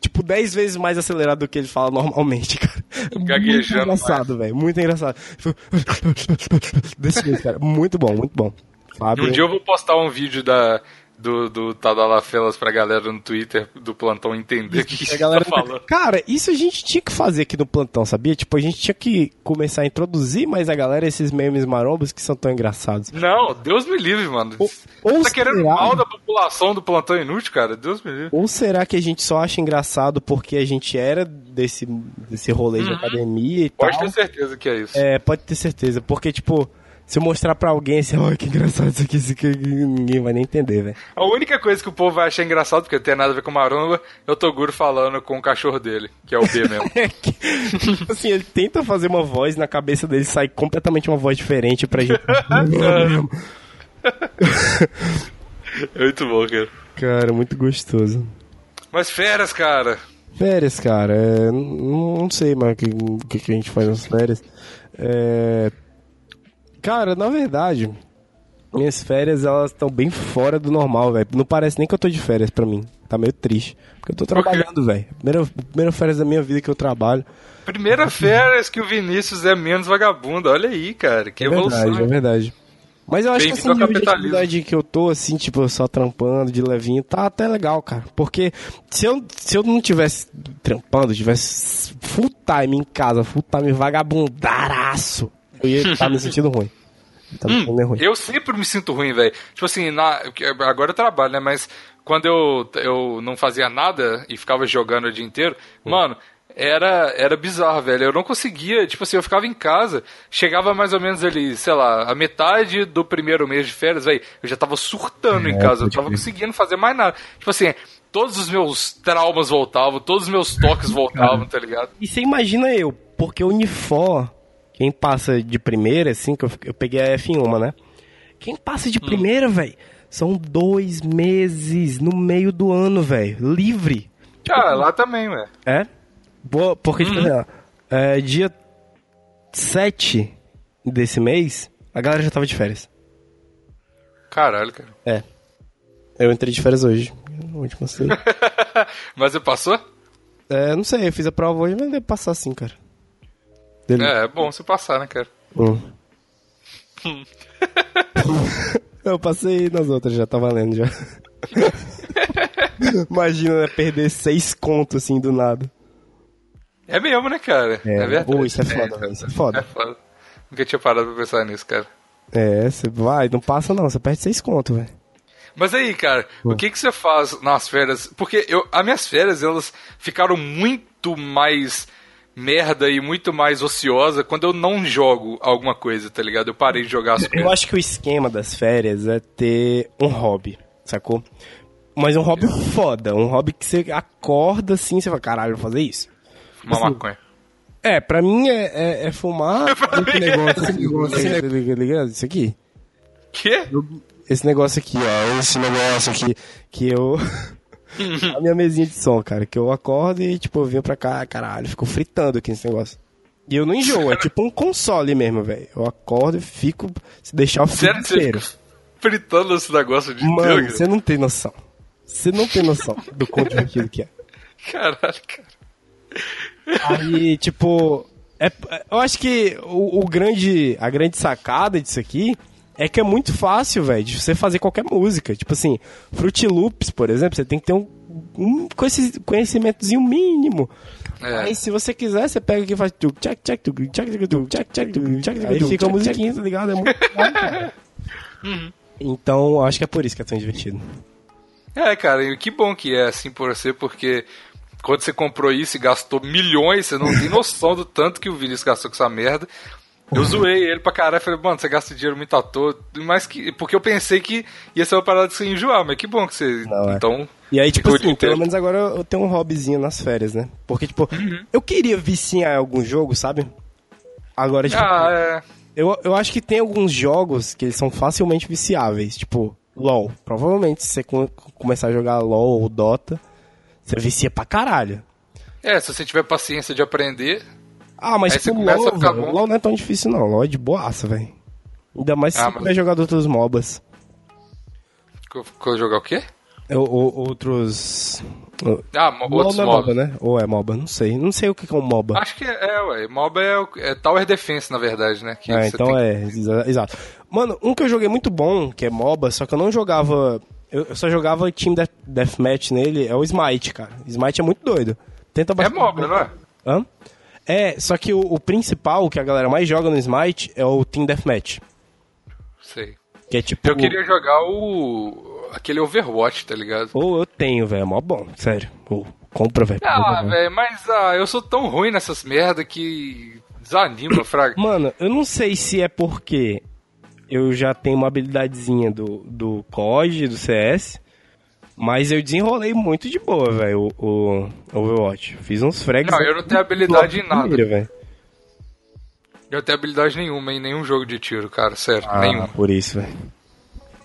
tipo, 10 vezes mais acelerado do que ele fala normalmente, cara. Gaguejando. Muito engraçado, velho, muito engraçado. Desse jeito, cara, muito bom, muito bom. Fábio. Um dia eu vou postar um vídeo do Tadalafelas pra galera no Twitter do Plantão entender o que a galera tá falando. Cara, isso a gente tinha que fazer aqui no Plantão, sabia? Tipo, a gente tinha que começar a introduzir mais a galera esses memes marombas que são tão engraçados. Não, Deus me livre, mano. Ou tá querendo mal da população do Plantão Inútil, cara? Deus me livre. Ou será que a gente só acha engraçado porque a gente era desse rolê de academia e pode tal? Pode ter certeza que é isso. É, pode ter certeza, porque, tipo... Se eu mostrar pra alguém, assim, olha que engraçado isso aqui, ninguém vai nem entender, velho. A única coisa que o povo vai achar engraçado, porque não tem nada a ver com maromba, é o Toguro falando com o cachorro dele, que é o B mesmo. Assim, ele tenta fazer uma voz, na cabeça dele sai completamente uma voz diferente pra gente. É muito bom, cara. Cara, muito gostoso. Mas férias, cara. Férias, cara. Não sei mais o que a gente faz nas férias. Cara, na verdade, minhas férias, elas estão bem fora do normal, velho. Não parece nem que eu tô de férias pra mim. Tá meio triste. Porque eu tô trabalhando, velho. Primeira férias da minha vida que eu trabalho. Primeira férias que o Vinícius é menos vagabundo. Olha aí, cara. Que evolução. É verdade, é verdade. Mas eu acho que essa dificuldade que eu tô, assim, tipo, só trampando de levinho, tá até legal, cara. Porque se eu não tivesse trampando, tivesse full time em casa, full time vagabundaraço, eu ia estar me sentindo ruim. Eu sempre me sinto ruim, velho. Tipo assim, agora eu trabalho, né? Mas quando eu não fazia nada e ficava jogando o dia inteiro, mano, era bizarro, velho. Eu não conseguia, tipo assim, eu ficava em casa, chegava mais ou menos ali, sei lá, a metade do primeiro mês de férias, velho, eu já tava surtando em casa, eu não tava conseguindo fazer mais nada. Tipo assim, todos os meus traumas voltavam, todos os meus toques voltavam, tá ligado? E você imagina eu, porque o Unifor, quem passa de primeira, assim, que eu peguei a F1, né? Quem passa de primeira, velho, são 2 meses no meio do ano, velho, livre. Cara, lá também, velho. É? Boa, porque, tipo assim, ó, dia 7 desse mês, a galera já tava de férias. Caralho, cara. É. Eu entrei de férias hoje. Última série. Mas você passou? É, não sei, eu fiz a prova hoje, mas deve passar sim, cara. Dele. É bom você passar, né, cara? Eu passei nas outras, já tá valendo, já. Imagina, né, perder 6 contos, assim, do nada. É mesmo, né, cara? É verdade. Isso é foda, velho. Isso é foda. É foda. Nunca tinha parado pra pensar nisso, cara. É, você vai, não passa não, você perde 6 contos, velho. Mas aí, cara, o que você faz nas férias? Porque as minhas férias, elas ficaram muito mais merda e muito mais ociosa quando eu não jogo alguma coisa, tá ligado? Eu parei de jogar as coisas. Eu acho que o esquema das férias é ter um hobby, sacou? Mas um hobby foda, um hobby que você acorda assim, você fala, caralho, vou fazer isso. Fumar assim, maconha. É, pra mim é fumar esse negócio aqui. Quê? Esse negócio aqui, ó. Esse negócio aqui que eu... A minha mesinha de som, cara, que eu acordo e, tipo, eu vim pra cá, caralho, fico fritando aqui nesse negócio. E eu não enjoo, é tipo um console mesmo, velho. Eu acordo e fico, se deixar o frio inteiro. Fritando esse negócio de... Mano, você não tem noção. Você não tem noção do quanto aquilo que é. Caralho, cara. Aí, tipo, eu acho que a grande sacada disso aqui é que é muito fácil, velho, de você fazer qualquer música. Tipo assim, Fruity Loops, por exemplo, você tem que ter um conhecimentozinho mínimo. É. Aí, se você quiser, você pega aqui e faz... Aí fica a musiquinha, tá ligado? É muito legal, cara. Então, acho que é por isso que é tão divertido. É, cara, e que bom que é assim por você, porque quando você comprou isso e gastou milhões, você não tem noção do tanto que o Vinícius gastou com essa merda. Eu zoei ele pra caralho, falei, mano, você gasta dinheiro muito à toa, mas porque eu pensei que ia ser uma parada de você enjoar, mas que bom que você... Não, então, e aí, tipo assim, pelo menos agora eu tenho um hobbyzinho nas férias, né? Porque, tipo, eu queria viciar em algum jogo, sabe? Agora, tipo, eu acho que tem alguns jogos que eles são facilmente viciáveis, tipo, LOL. Provavelmente, se você começar a jogar LOL ou Dota, você vicia pra caralho. É, se você tiver paciência de aprender... Ah, mas tipo, LOL não é tão difícil não, LOL é de boaça, velho. Ainda mais se você puder jogar outros MOBAs. Jogar o quê? Outros... outros não é MOBA, né? Ou é MOBA, não sei. Não sei o que é um MOBA. Acho que ué. MOBA é Tower Defense, na verdade, né? Que então exato. Mano, um que eu joguei muito bom, que é MOBA, só que eu não jogava... Eu só jogava Team Deathmatch nele, é o Smite, cara. Smite é muito doido. Tenta bastante. É MOBA, não é? Hã? É, só que o principal que a galera mais joga no Smite é o Team Deathmatch. Sei. Que é tipo... Eu queria jogar aquele Overwatch, tá ligado? Eu tenho, velho, é mó bom, sério. Compra, velho. Ah, velho, mas eu sou tão ruim nessas merda que desanima, fraga. Mano, eu não sei se é porque eu já tenho uma habilidadezinha do COD, do CS... Mas eu desenrolei muito de boa, velho, o Overwatch. Fiz uns frags... Não, eu não tenho habilidade em nada. Primeiro, eu não tenho habilidade nenhuma em nenhum jogo de tiro, cara, sério, nenhum. Por isso, velho.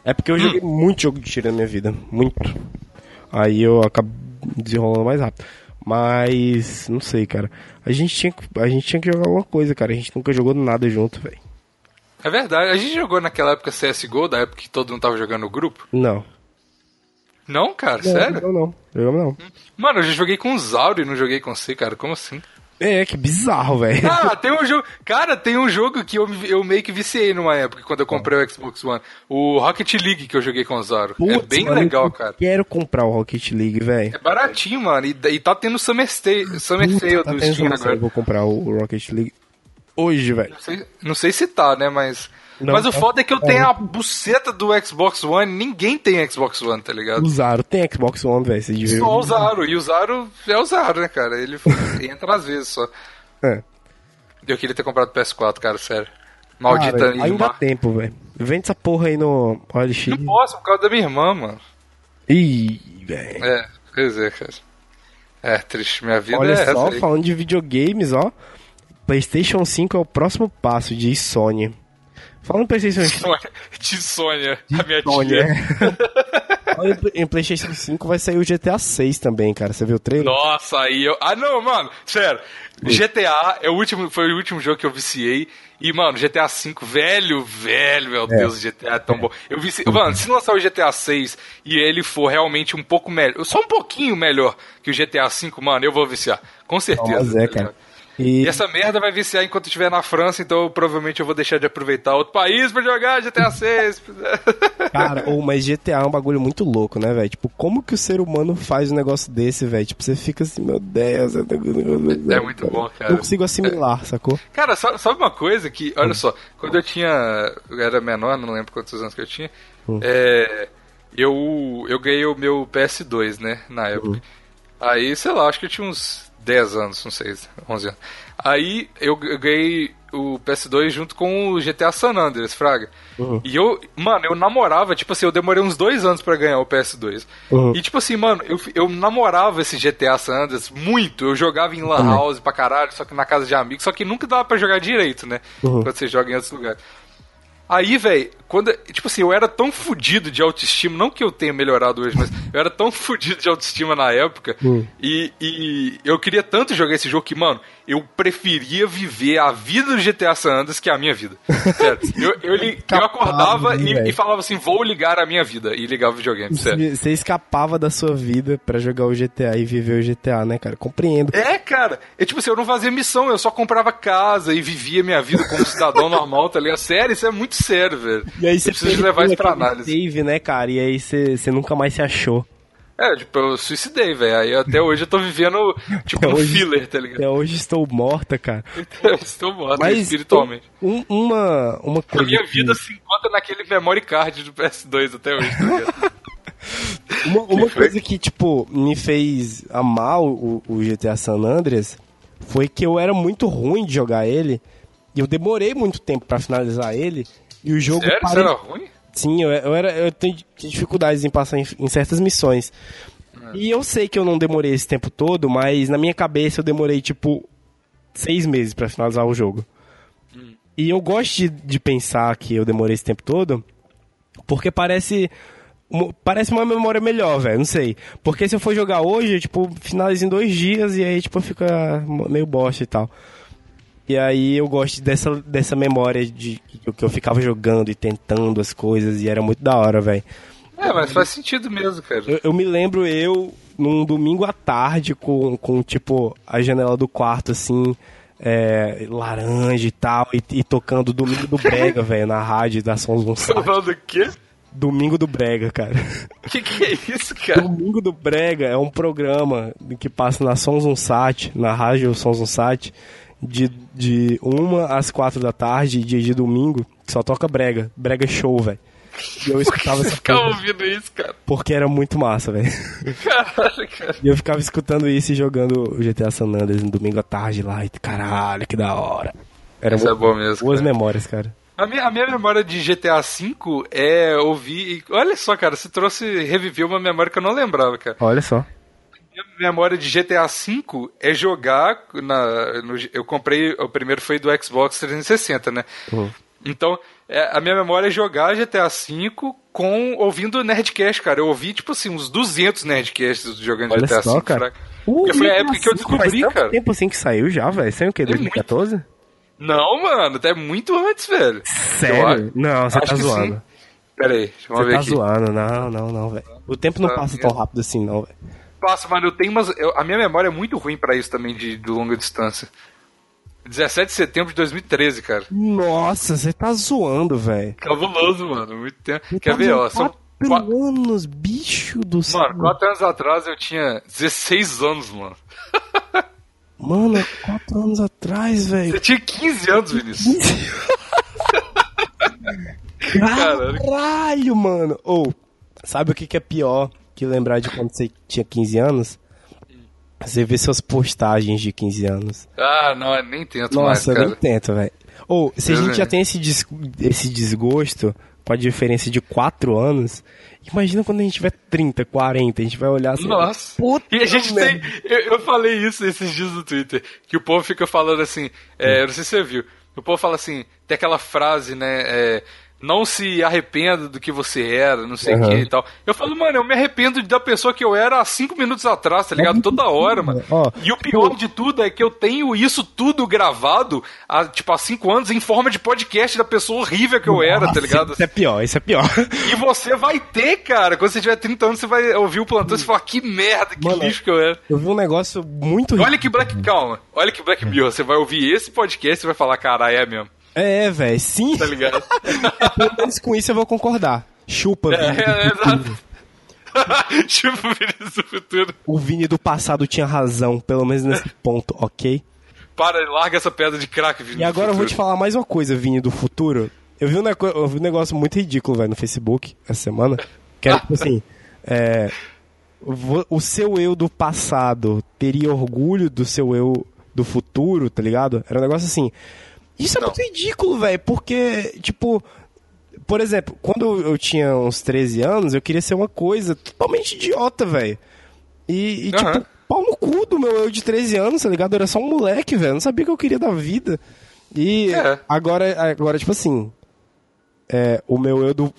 É porque eu joguei muito jogo de tiro na minha vida, muito. Aí eu acabo desenrolando mais rápido. Mas, não sei, cara. A gente tinha que jogar alguma coisa, cara. A gente nunca jogou nada junto, velho. É verdade. A gente jogou naquela época CSGO, da época que todo mundo tava jogando no grupo? Não. Não, cara? Sério? Não. Jogamos não. Mano, eu já joguei com o Zaro e não joguei com você, cara. Como assim? É, que bizarro, velho. Ah, tem um jogo... Cara, tem um jogo que eu meio que viciei numa época, quando eu comprei o Xbox One. O Rocket League que eu joguei com o Zaro. Putz, é bem legal, cara. Eu quero comprar o Rocket League, velho. É baratinho, mano. E tá tendo Summer Sale do Steam agora. Eu vou comprar o Rocket League hoje, velho. Não sei se tá, né, mas... Não, mas o foda é que eu tenho a buceta do Xbox One, ninguém tem Xbox One, tá ligado? O Zaro tem Xbox One, velho. Só o Zaro, e o Zaro é o Zaro, né, cara? Ele entra às vezes só. É. Eu queria ter comprado PS4, cara, sério. Maldita aí. Ainda dá tempo, velho. Vende essa porra aí no OLX. Não posso, por causa da minha irmã, mano. Ih, velho. É, quer dizer, cara. É, triste, minha vida. Olha é só, essa falando de videogames, ó. PlayStation 5 é o próximo passo de Sony. Falando em PlayStation 5... De Sônia, a minha Sônia. Tia. Em PlayStation 5 vai sair o GTA 6 também, cara. Você viu o trailer? Nossa, aí eu... Ah, não, mano. Sério. GTA é o último, foi o último jogo que eu viciei. E, mano, GTA 5, velho, meu Deus, GTA é tão bom. Eu viciei... Mano, se lançar o GTA 6 e ele for realmente um pouco melhor... Só um pouquinho melhor que o GTA 5, mano, eu vou viciar. Com certeza. Mas é, cara. E essa merda vai viciar enquanto eu estiver na França, então provavelmente eu vou deixar de aproveitar outro país pra jogar GTA 6. Cara, mas GTA é um bagulho muito louco, né, velho? Tipo, como que o ser humano faz um negócio desse, velho? Tipo, você fica assim, meu Deus... É muito bom, cara. Não consigo assimilar, sacou? Cara, sabe uma coisa que... Olha só, quando eu tinha... Eu era menor, não lembro quantos anos que eu tinha. Eu ganhei o meu PS2, né, na época. Aí, sei lá, acho que eu tinha uns... 10 anos, não sei, 11 anos. Aí eu ganhei o PS2 junto com o GTA San Andreas, fraga. E eu namorava, tipo assim, eu demorei uns 2 anos pra ganhar o PS2. E tipo assim, mano, eu namorava esse GTA San Andreas muito. Eu jogava em lan house pra caralho, só que na casa de amigos, só que nunca dava pra jogar direito, né? Quando você joga em outros lugares. Aí, velho, quando... Tipo assim, eu era tão fodido de autoestima, não que eu tenha melhorado hoje, mas eu era tão fodido de autoestima na época, e eu queria tanto jogar esse jogo que, mano, eu preferia viver a vida do GTA San Andreas que a minha vida. Sério. Eu acordava e falava assim, vou ligar a minha vida, e ligava o videogame, sério. Você escapava da sua vida pra jogar o GTA e viver o GTA, né, cara? Compreendo. É, cara, tipo assim, eu não fazia missão, eu só comprava casa e vivia minha vida como cidadão normal, tá ligado? Sério, isso é muito sério, velho. E aí você precisa levar isso pra análise. Teve, né, cara? E aí você nunca mais se achou. É, tipo, eu suicidei, velho. Aí até hoje eu tô vivendo, tipo, filler, tá ligado? Até hoje estou morta, cara. Estou morta, mas espiritualmente. Uma coisa. A minha vida se encontra naquele memory card do PS2 até hoje, tá ligado? uma coisa que, tipo, me fez amar o GTA San Andreas foi que eu era muito ruim de jogar ele. E eu demorei muito tempo pra finalizar ele. E o jogo... Sério? Você era ruim? Sim, eu tenho dificuldades em passar em certas missões. E eu sei que eu não demorei esse tempo todo, mas na minha cabeça eu demorei, tipo, 6 meses pra finalizar o jogo. E eu gosto de pensar que eu demorei esse tempo todo, porque parece uma memória melhor, velho, não sei. Porque se eu for jogar hoje, eu, tipo, finalizo em 2 dias e aí, tipo, fica meio bosta e tal. E aí eu gosto dessa memória de que eu ficava jogando e tentando as coisas e era muito da hora, velho. É, mas faz sentido mesmo, cara. Eu me lembro num domingo à tarde com tipo, a janela do quarto, assim, laranja e tal, e tocando Domingo do Brega, velho, na rádio da Sonson Sat. Falando o quê? Domingo do Brega, cara. Que é isso, cara? Domingo do Brega é um programa que passa na Sonson Sat, na rádio Sonson Sat, de 1 às 4 da tarde, dia de domingo, que só toca brega show, velho. E eu escutava essa coisa, ouvindo isso, cara? Porque era muito massa, velho. Caralho, cara. E eu ficava escutando isso e jogando o GTA San Andreas no domingo à tarde lá, e caralho, que da hora. Isso é bom mesmo. Boas memórias, cara. A minha memória de GTA V é ouvir... Olha só, cara, você reviveu uma memória que eu não lembrava, cara. Olha só. Minha memória de GTA V é jogar eu comprei, o primeiro foi do Xbox 360, né? Então, a minha memória é jogar GTA V ouvindo Nerdcast, cara. Eu ouvi, tipo assim, uns 200 Nerdcasts jogando GTA V, cara. Foi a época que eu descobri, cara. Faz tempo assim que saiu já, velho. Saiu o quê? 2014? Muito... Não, mano. Até muito antes, velho. Sério? Não, você tá zoando. Sim. Pera aí, deixa eu ver aqui. Você tá zoando. Não, velho. O tempo não passa tão rápido assim, não, velho. Passa, mano, a minha memória é muito ruim pra isso também, de longa distância. 17 de setembro de 2013, cara. Nossa, você tá zoando, velho. Cabuloso, mano, muito tempo. Quer ver, ó. São 4 anos, bicho do céu. Mano, 4 anos atrás eu tinha 16 anos, mano. Mano, 4 anos atrás, velho. Você tinha 15 anos, Vinícius. Caralho, mano. Ou, sabe o que é pior que lembrar de quando você tinha 15 anos? Você vê suas postagens de 15 anos. Ah, não, eu nem tento. Nossa, mais, cara. Nossa, eu nem tento, velho. Ou, se a gente já tem esse desgosto com a diferença de 4 anos, imagina quando a gente tiver 30, 40, a gente vai olhar assim... Nossa! Puta, e a gente tem... Eu falei isso esses dias no Twitter, que o povo fica falando assim... É, eu não sei se você viu. O povo fala assim, tem aquela frase, né... não se arrependa do que você era, não sei o que e tal. Eu falo, mano, eu me arrependo da pessoa que eu era há 5 minutos atrás, tá ligado? Toda hora, mano. Ó, e o pior de tudo é que eu tenho isso tudo gravado há 5 anos em forma de podcast da pessoa horrível que eu era, tá ligado? Isso é pior, isso é pior. E você vai ter, cara, quando você tiver 30 anos, você vai ouvir o plantão e você falar, que merda, que mano, lixo que eu era. Eu vi um negócio muito rico. Olha que Black Mirror, você vai ouvir esse podcast e vai falar, caralho, é mesmo. É, velho, sim. Tá ligado? Pelo menos com isso eu vou concordar. Chupa, Vini. Exato. Chupa o Vini do futuro. O Vini do passado tinha razão, pelo menos nesse ponto, ok? Para, larga essa pedra de crack, Vini. E agora eu vou te falar mais uma coisa, Vini do futuro. Eu vi um negócio muito ridículo, velho, no Facebook essa semana. Que era tipo assim: o seu eu do passado teria orgulho do seu eu do futuro, tá ligado? Era um negócio assim. Isso é muito ridículo, velho, porque, tipo, por exemplo, quando eu tinha uns 13 anos, eu queria ser uma coisa totalmente idiota, velho. E tipo, pau no cu do meu eu de 13 anos, tá ligado? Eu era só um moleque, velho, não sabia o que eu queria da vida. E agora tipo assim, o meu eu do...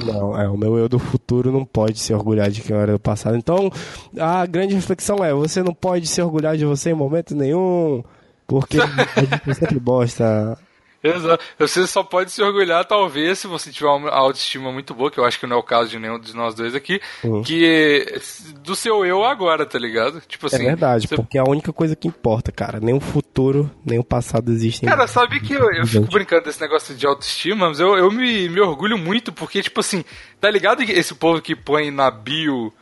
Não, o meu eu do futuro não pode se orgulhar de quem eu era do passado. Então, a grande reflexão é, você não pode se orgulhar de você em momento nenhum... Porque a gente sempre bosta. Exato. Você só pode se orgulhar, talvez, se você tiver uma autoestima muito boa, que eu acho que não é o caso de nenhum de nós dois aqui, que do seu eu agora, tá ligado? Tipo assim, é verdade, porque é a única coisa que importa, cara. Nem o futuro, nem o passado existem. Cara, sabe que eu fico brincando desse negócio de autoestima, mas eu me orgulho muito, porque, tipo assim, tá ligado esse povo que põe na bio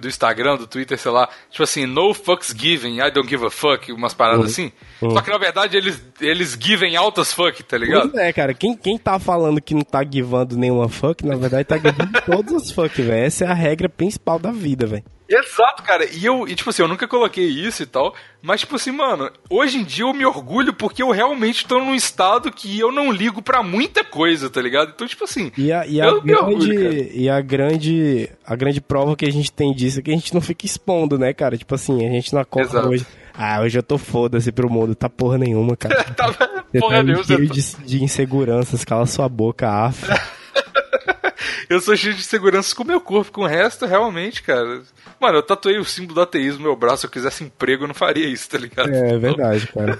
do Instagram, do Twitter, sei lá, tipo assim, no fucks given, I don't give a fuck, umas paradas assim. Só que na verdade eles givem altas fuck, tá ligado? Pois é, cara, quem tá falando que não tá givando nenhuma fuck, na verdade tá givando todas as fuck, velho. Essa é a regra principal da vida, velho. Exato, cara. E tipo assim, eu nunca coloquei isso e tal, mas tipo assim, mano, hoje em dia eu me orgulho porque eu realmente tô num estado que eu não ligo pra muita coisa, tá ligado? Então, tipo assim, a grande prova que a gente tem disso é que a gente não fica expondo, né, cara? Tipo assim, a gente não acorda hoje. Ah, hoje eu tô foda-se pro mundo. Tá porra nenhuma, cara. De inseguranças, cala sua boca, afa. Eu sou cheio de inseguranças com o meu corpo, com o resto, realmente, cara. Mano, eu tatuei o símbolo do ateísmo no meu braço, se eu quisesse emprego, eu não faria isso, tá ligado? É verdade, cara.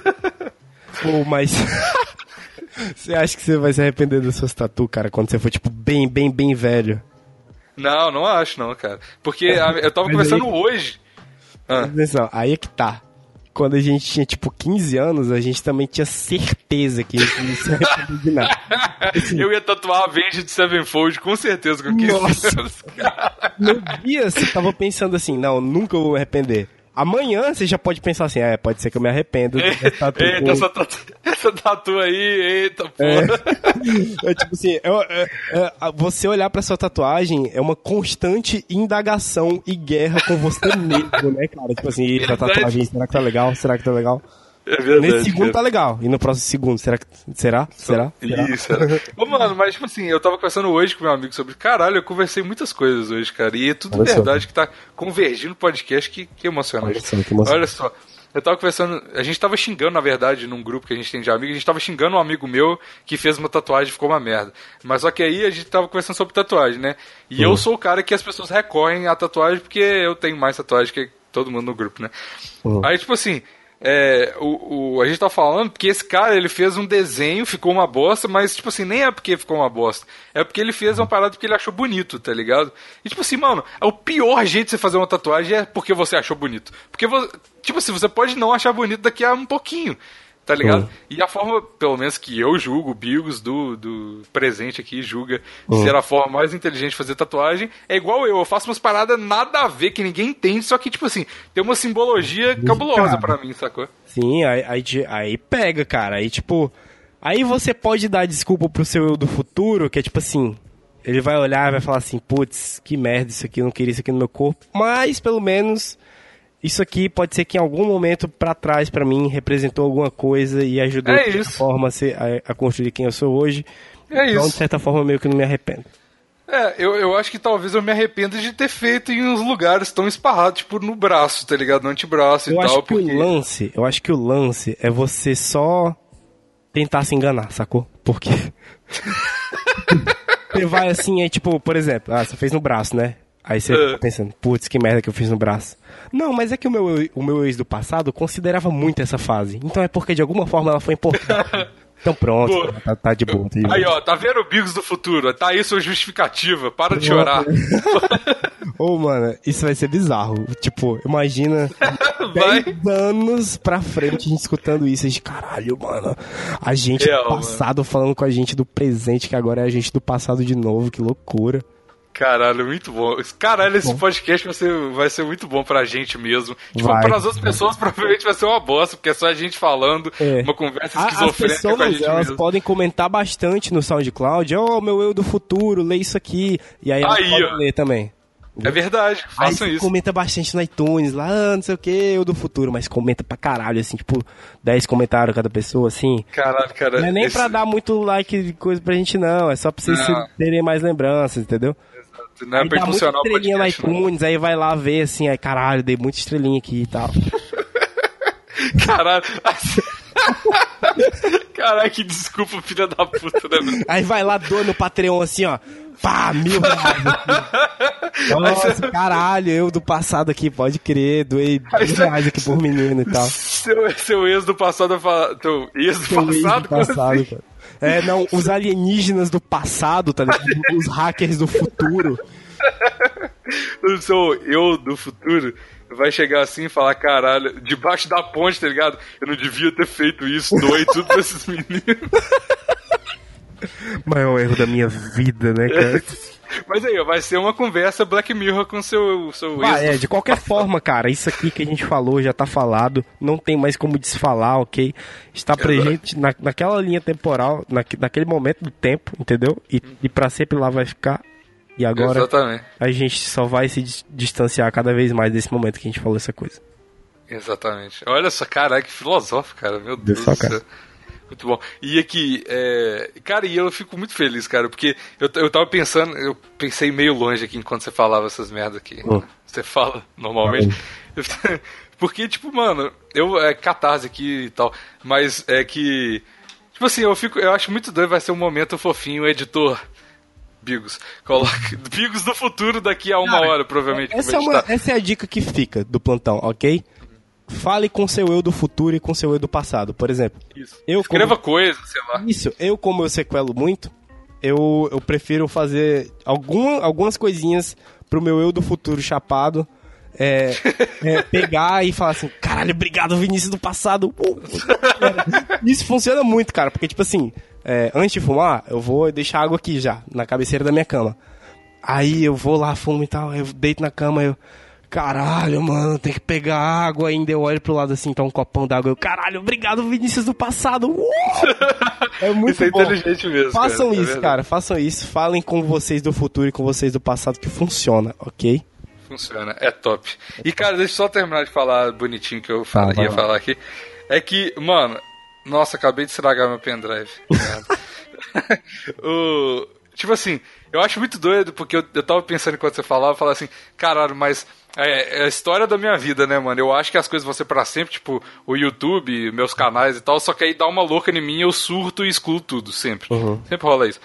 Pô, mas... Você acha que você vai se arrepender das suas tatu, cara, quando você for, tipo, bem, bem, bem velho? Não, não acho, não, cara. Porque eu tava conversando hoje... Atenção, aí é que tá. Quando a gente tinha, tipo, 15 anos, a gente também tinha certeza que a gente não se arrependia de nada. Assim, eu ia tatuar a Avenged Sevenfold, com certeza, com 15 anos, cara. No dia, você tava pensando assim, não, nunca vou me arrepender. Amanhã, você já pode pensar assim, pode ser que eu me arrependo. Essa tatu aí, eita, porra. Tipo assim, você olhar pra sua tatuagem é uma constante indagação e guerra com você mesmo, né, cara? Tipo assim, eita, tatuagem, será que tá legal? Será que tá legal? É verdade, nesse segundo tá legal, e no próximo segundo, será? Isso, será? Ô, mano, mas tipo assim, eu tava conversando hoje com meu amigo sobre, caralho, eu conversei muitas coisas hoje, cara, e é tudo verdade que tá convergindo no podcast, que emocionante. Olha só, eu tava conversando, a gente tava xingando, na verdade, num grupo que a gente tem de amigos, a gente tava xingando um amigo meu que fez uma tatuagem e ficou uma merda, mas só que aí a gente tava conversando sobre tatuagem, né, e eu sou o cara que as pessoas recorrem à tatuagem, porque eu tenho mais tatuagem que todo mundo no grupo, né. Aí, tipo assim... a gente tá falando porque esse cara, ele fez um desenho, ficou uma bosta, mas, tipo assim, nem é porque ficou uma bosta, é porque ele fez uma parada porque ele achou bonito, tá ligado? E, tipo assim, mano, o pior jeito de você fazer uma tatuagem é porque você achou bonito. Porque, tipo assim, você pode não achar bonito daqui a um pouquinho, tá ligado? E a forma, pelo menos que eu julgo, o Bigos do presente aqui julga ser a forma mais inteligente de fazer tatuagem, é igual eu faço umas paradas nada a ver, que ninguém entende, só que tipo assim, tem uma simbologia cabulosa pra mim, sacou? Sim, aí pega, cara, aí tipo, Aí você pode dar desculpa pro seu eu do futuro, que é tipo assim, ele vai olhar e vai falar assim, putz, que merda isso aqui, eu não queria isso aqui no meu corpo. Mas, pelo menos, isso aqui pode ser que em algum momento pra trás, pra mim, representou alguma coisa e ajudou de certa forma a construir quem eu sou hoje. Então, de certa forma, meio que não me arrependo. Eu acho que talvez eu me arrependa de ter feito em uns lugares tão esparrados, tipo no braço, tá ligado? No antebraço Eu acho que o lance é você só tentar se enganar, sacou? Porque você vai assim, aí tipo, por exemplo, você fez no braço, né? Aí você tá pensando, putz, que merda que eu fiz no braço. Não, mas é que o meu ex do passado considerava muito essa fase. Então é porque de alguma forma ela foi importante. Então pronto, tá de boa. Tá aí, ó, tá vendo o Bigos do futuro? Tá aí sua justificativa, para de chorar. Ô, mano, isso vai ser bizarro. Tipo, imagina 10 anos pra frente a gente escutando isso. A gente, caralho, mano, a gente do passado falando com a gente do presente, que agora é a gente do passado de novo, que loucura. Caralho, muito bom. Caralho, esse podcast vai ser muito bom pra gente mesmo. Tipo, pras outras pessoas provavelmente vai ser uma bosta, porque é só a gente falando, uma conversa esquizofrênica com a gente mesmo. As pessoas podem comentar bastante no SoundCloud, meu eu do futuro, lê isso aqui, e aí elas podem ler também. É verdade, façam isso. Comenta bastante no iTunes, lá, não sei o que, eu do futuro, mas comenta pra caralho, assim, tipo, 10 comentários cada pessoa, assim. Caralho, cara. Não é nem pra dar muito like de coisa pra gente, não, é só pra vocês terem mais lembranças, entendeu? Exato, não é pra impulsionar o podcast. Dá muita estrelinha no iTunes, aí vai lá ver, assim, aí, caralho, dei muita estrelinha aqui e tal. Caralho, caralho, que desculpa, filha da puta, né, mano? Aí vai lá, doa no Patreon, assim, ó. Pá, R$1000. Nossa, caralho, eu do passado aqui, pode crer, doei R$10 aqui por menino e tal. Seu ex do passado, teu ex do passado, assim? Não, os alienígenas do passado, tá ligado? Os hackers do futuro. O seu eu do futuro vai chegar assim e falar, caralho, debaixo da ponte, tá ligado? Eu não devia ter feito isso, doei tudo pra esses meninos. Maior erro da minha vida, né, cara? Mas aí, vai ser uma conversa Black Mirror com seu ex. De qualquer forma, cara, isso aqui que a gente falou já tá falado, não tem mais como desfalar, ok? Está presente naquela linha temporal, naquele momento do tempo, entendeu? E pra sempre lá vai ficar. E agora a gente só vai se distanciar cada vez mais desse momento que a gente falou essa coisa. Exatamente. Olha só, caralho, que filosófico, cara. Meu Deus do céu. Muito bom. E aqui, cara, e eu fico muito feliz, cara, porque eu tava pensando, eu pensei meio longe aqui enquanto você falava essas merdas aqui. Né? Você fala normalmente. Porque, tipo, mano, catarse aqui e tal, mas é que, tipo assim, eu acho muito doido, vai ser um momento fofinho, editor Bigos. Coloca Bigos do futuro daqui a uma hora, provavelmente. Essa é a dica que fica do plantão, ok? Fale com seu eu do futuro e com seu eu do passado, por exemplo. Isso. Escreva coisas, sei lá. Isso. Eu, como eu sequelo muito, eu prefiro fazer algumas coisinhas pro meu eu do futuro chapado pegar e falar assim, caralho, obrigado, Vinícius do passado. Isso funciona muito, cara, porque tipo assim, antes de fumar, eu vou deixar água aqui já, na cabeceira da minha cama. Aí eu vou lá, fumo e tal, eu deito na cama, caralho, mano, tem que pegar água ainda. Eu olho pro lado assim, tá um copão d'água. Caralho, obrigado, Vinícius do passado. É muito isso, é bom. Inteligente mesmo. Façam isso, cara. Façam isso. Falem com vocês do futuro e com vocês do passado, que funciona, ok? Funciona, é top. E, cara, deixa eu só terminar de falar bonitinho que eu ia falar aqui. É que, mano, nossa, acabei de estragar meu pendrive. Tipo assim, eu acho muito doido, porque eu tava pensando enquanto você falava assim, caralho, mas é a história da minha vida, né, mano? Eu acho que as coisas vão ser pra sempre, tipo, o YouTube, meus canais e tal, só que aí dá uma louca em mim, eu surto e excluo tudo, sempre. Sempre rola isso.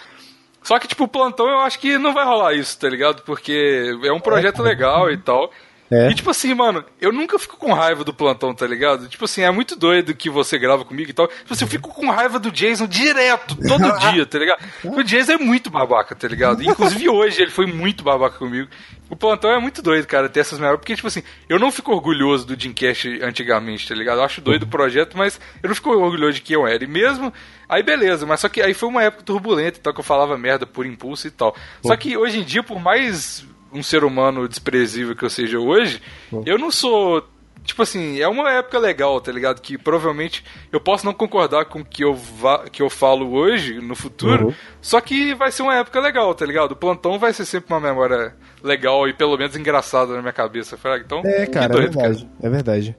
Só que, tipo, o plantão eu acho que não vai rolar isso, tá ligado? Porque é um projeto legal e tal. E, tipo assim, mano, eu nunca fico com raiva do plantão, tá ligado? Tipo assim, é muito doido que você grava comigo e tal. Tipo assim, eu fico com raiva do Jason direto, todo dia, tá ligado? O Jason é muito babaca, tá ligado? Inclusive hoje ele foi muito babaca comigo. O plantão é muito doido, cara, ter essas merdas. Porque, tipo assim, eu não fico orgulhoso do Dreamcast antigamente, tá ligado? Eu acho doido o projeto, mas eu não fico orgulhoso de quem eu era. E mesmo, aí beleza, mas só que aí foi uma época turbulenta e tal, que eu falava merda por impulso e tal. Só que hoje em dia, por mais um ser humano desprezível que eu seja hoje, eu não sou Tipo assim, é uma época legal, tá ligado? Que provavelmente eu posso não concordar com o que eu falo hoje, no futuro, uhum. Só que vai ser uma época legal, tá ligado? O plantão vai ser sempre uma memória legal e pelo menos engraçada na minha cabeça. Então, é, cara, que doido, é verdade, cara. É verdade.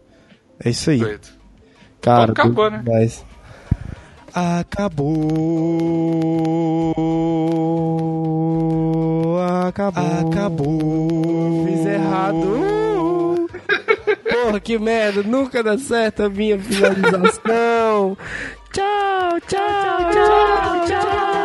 É isso aí. Doido. Cara, então, acabou, né? Mas... Acabou. Fiz errado. Porra, que merda. Nunca dá certo a minha finalização. Tchau, tchau, tchau, tchau, tchau.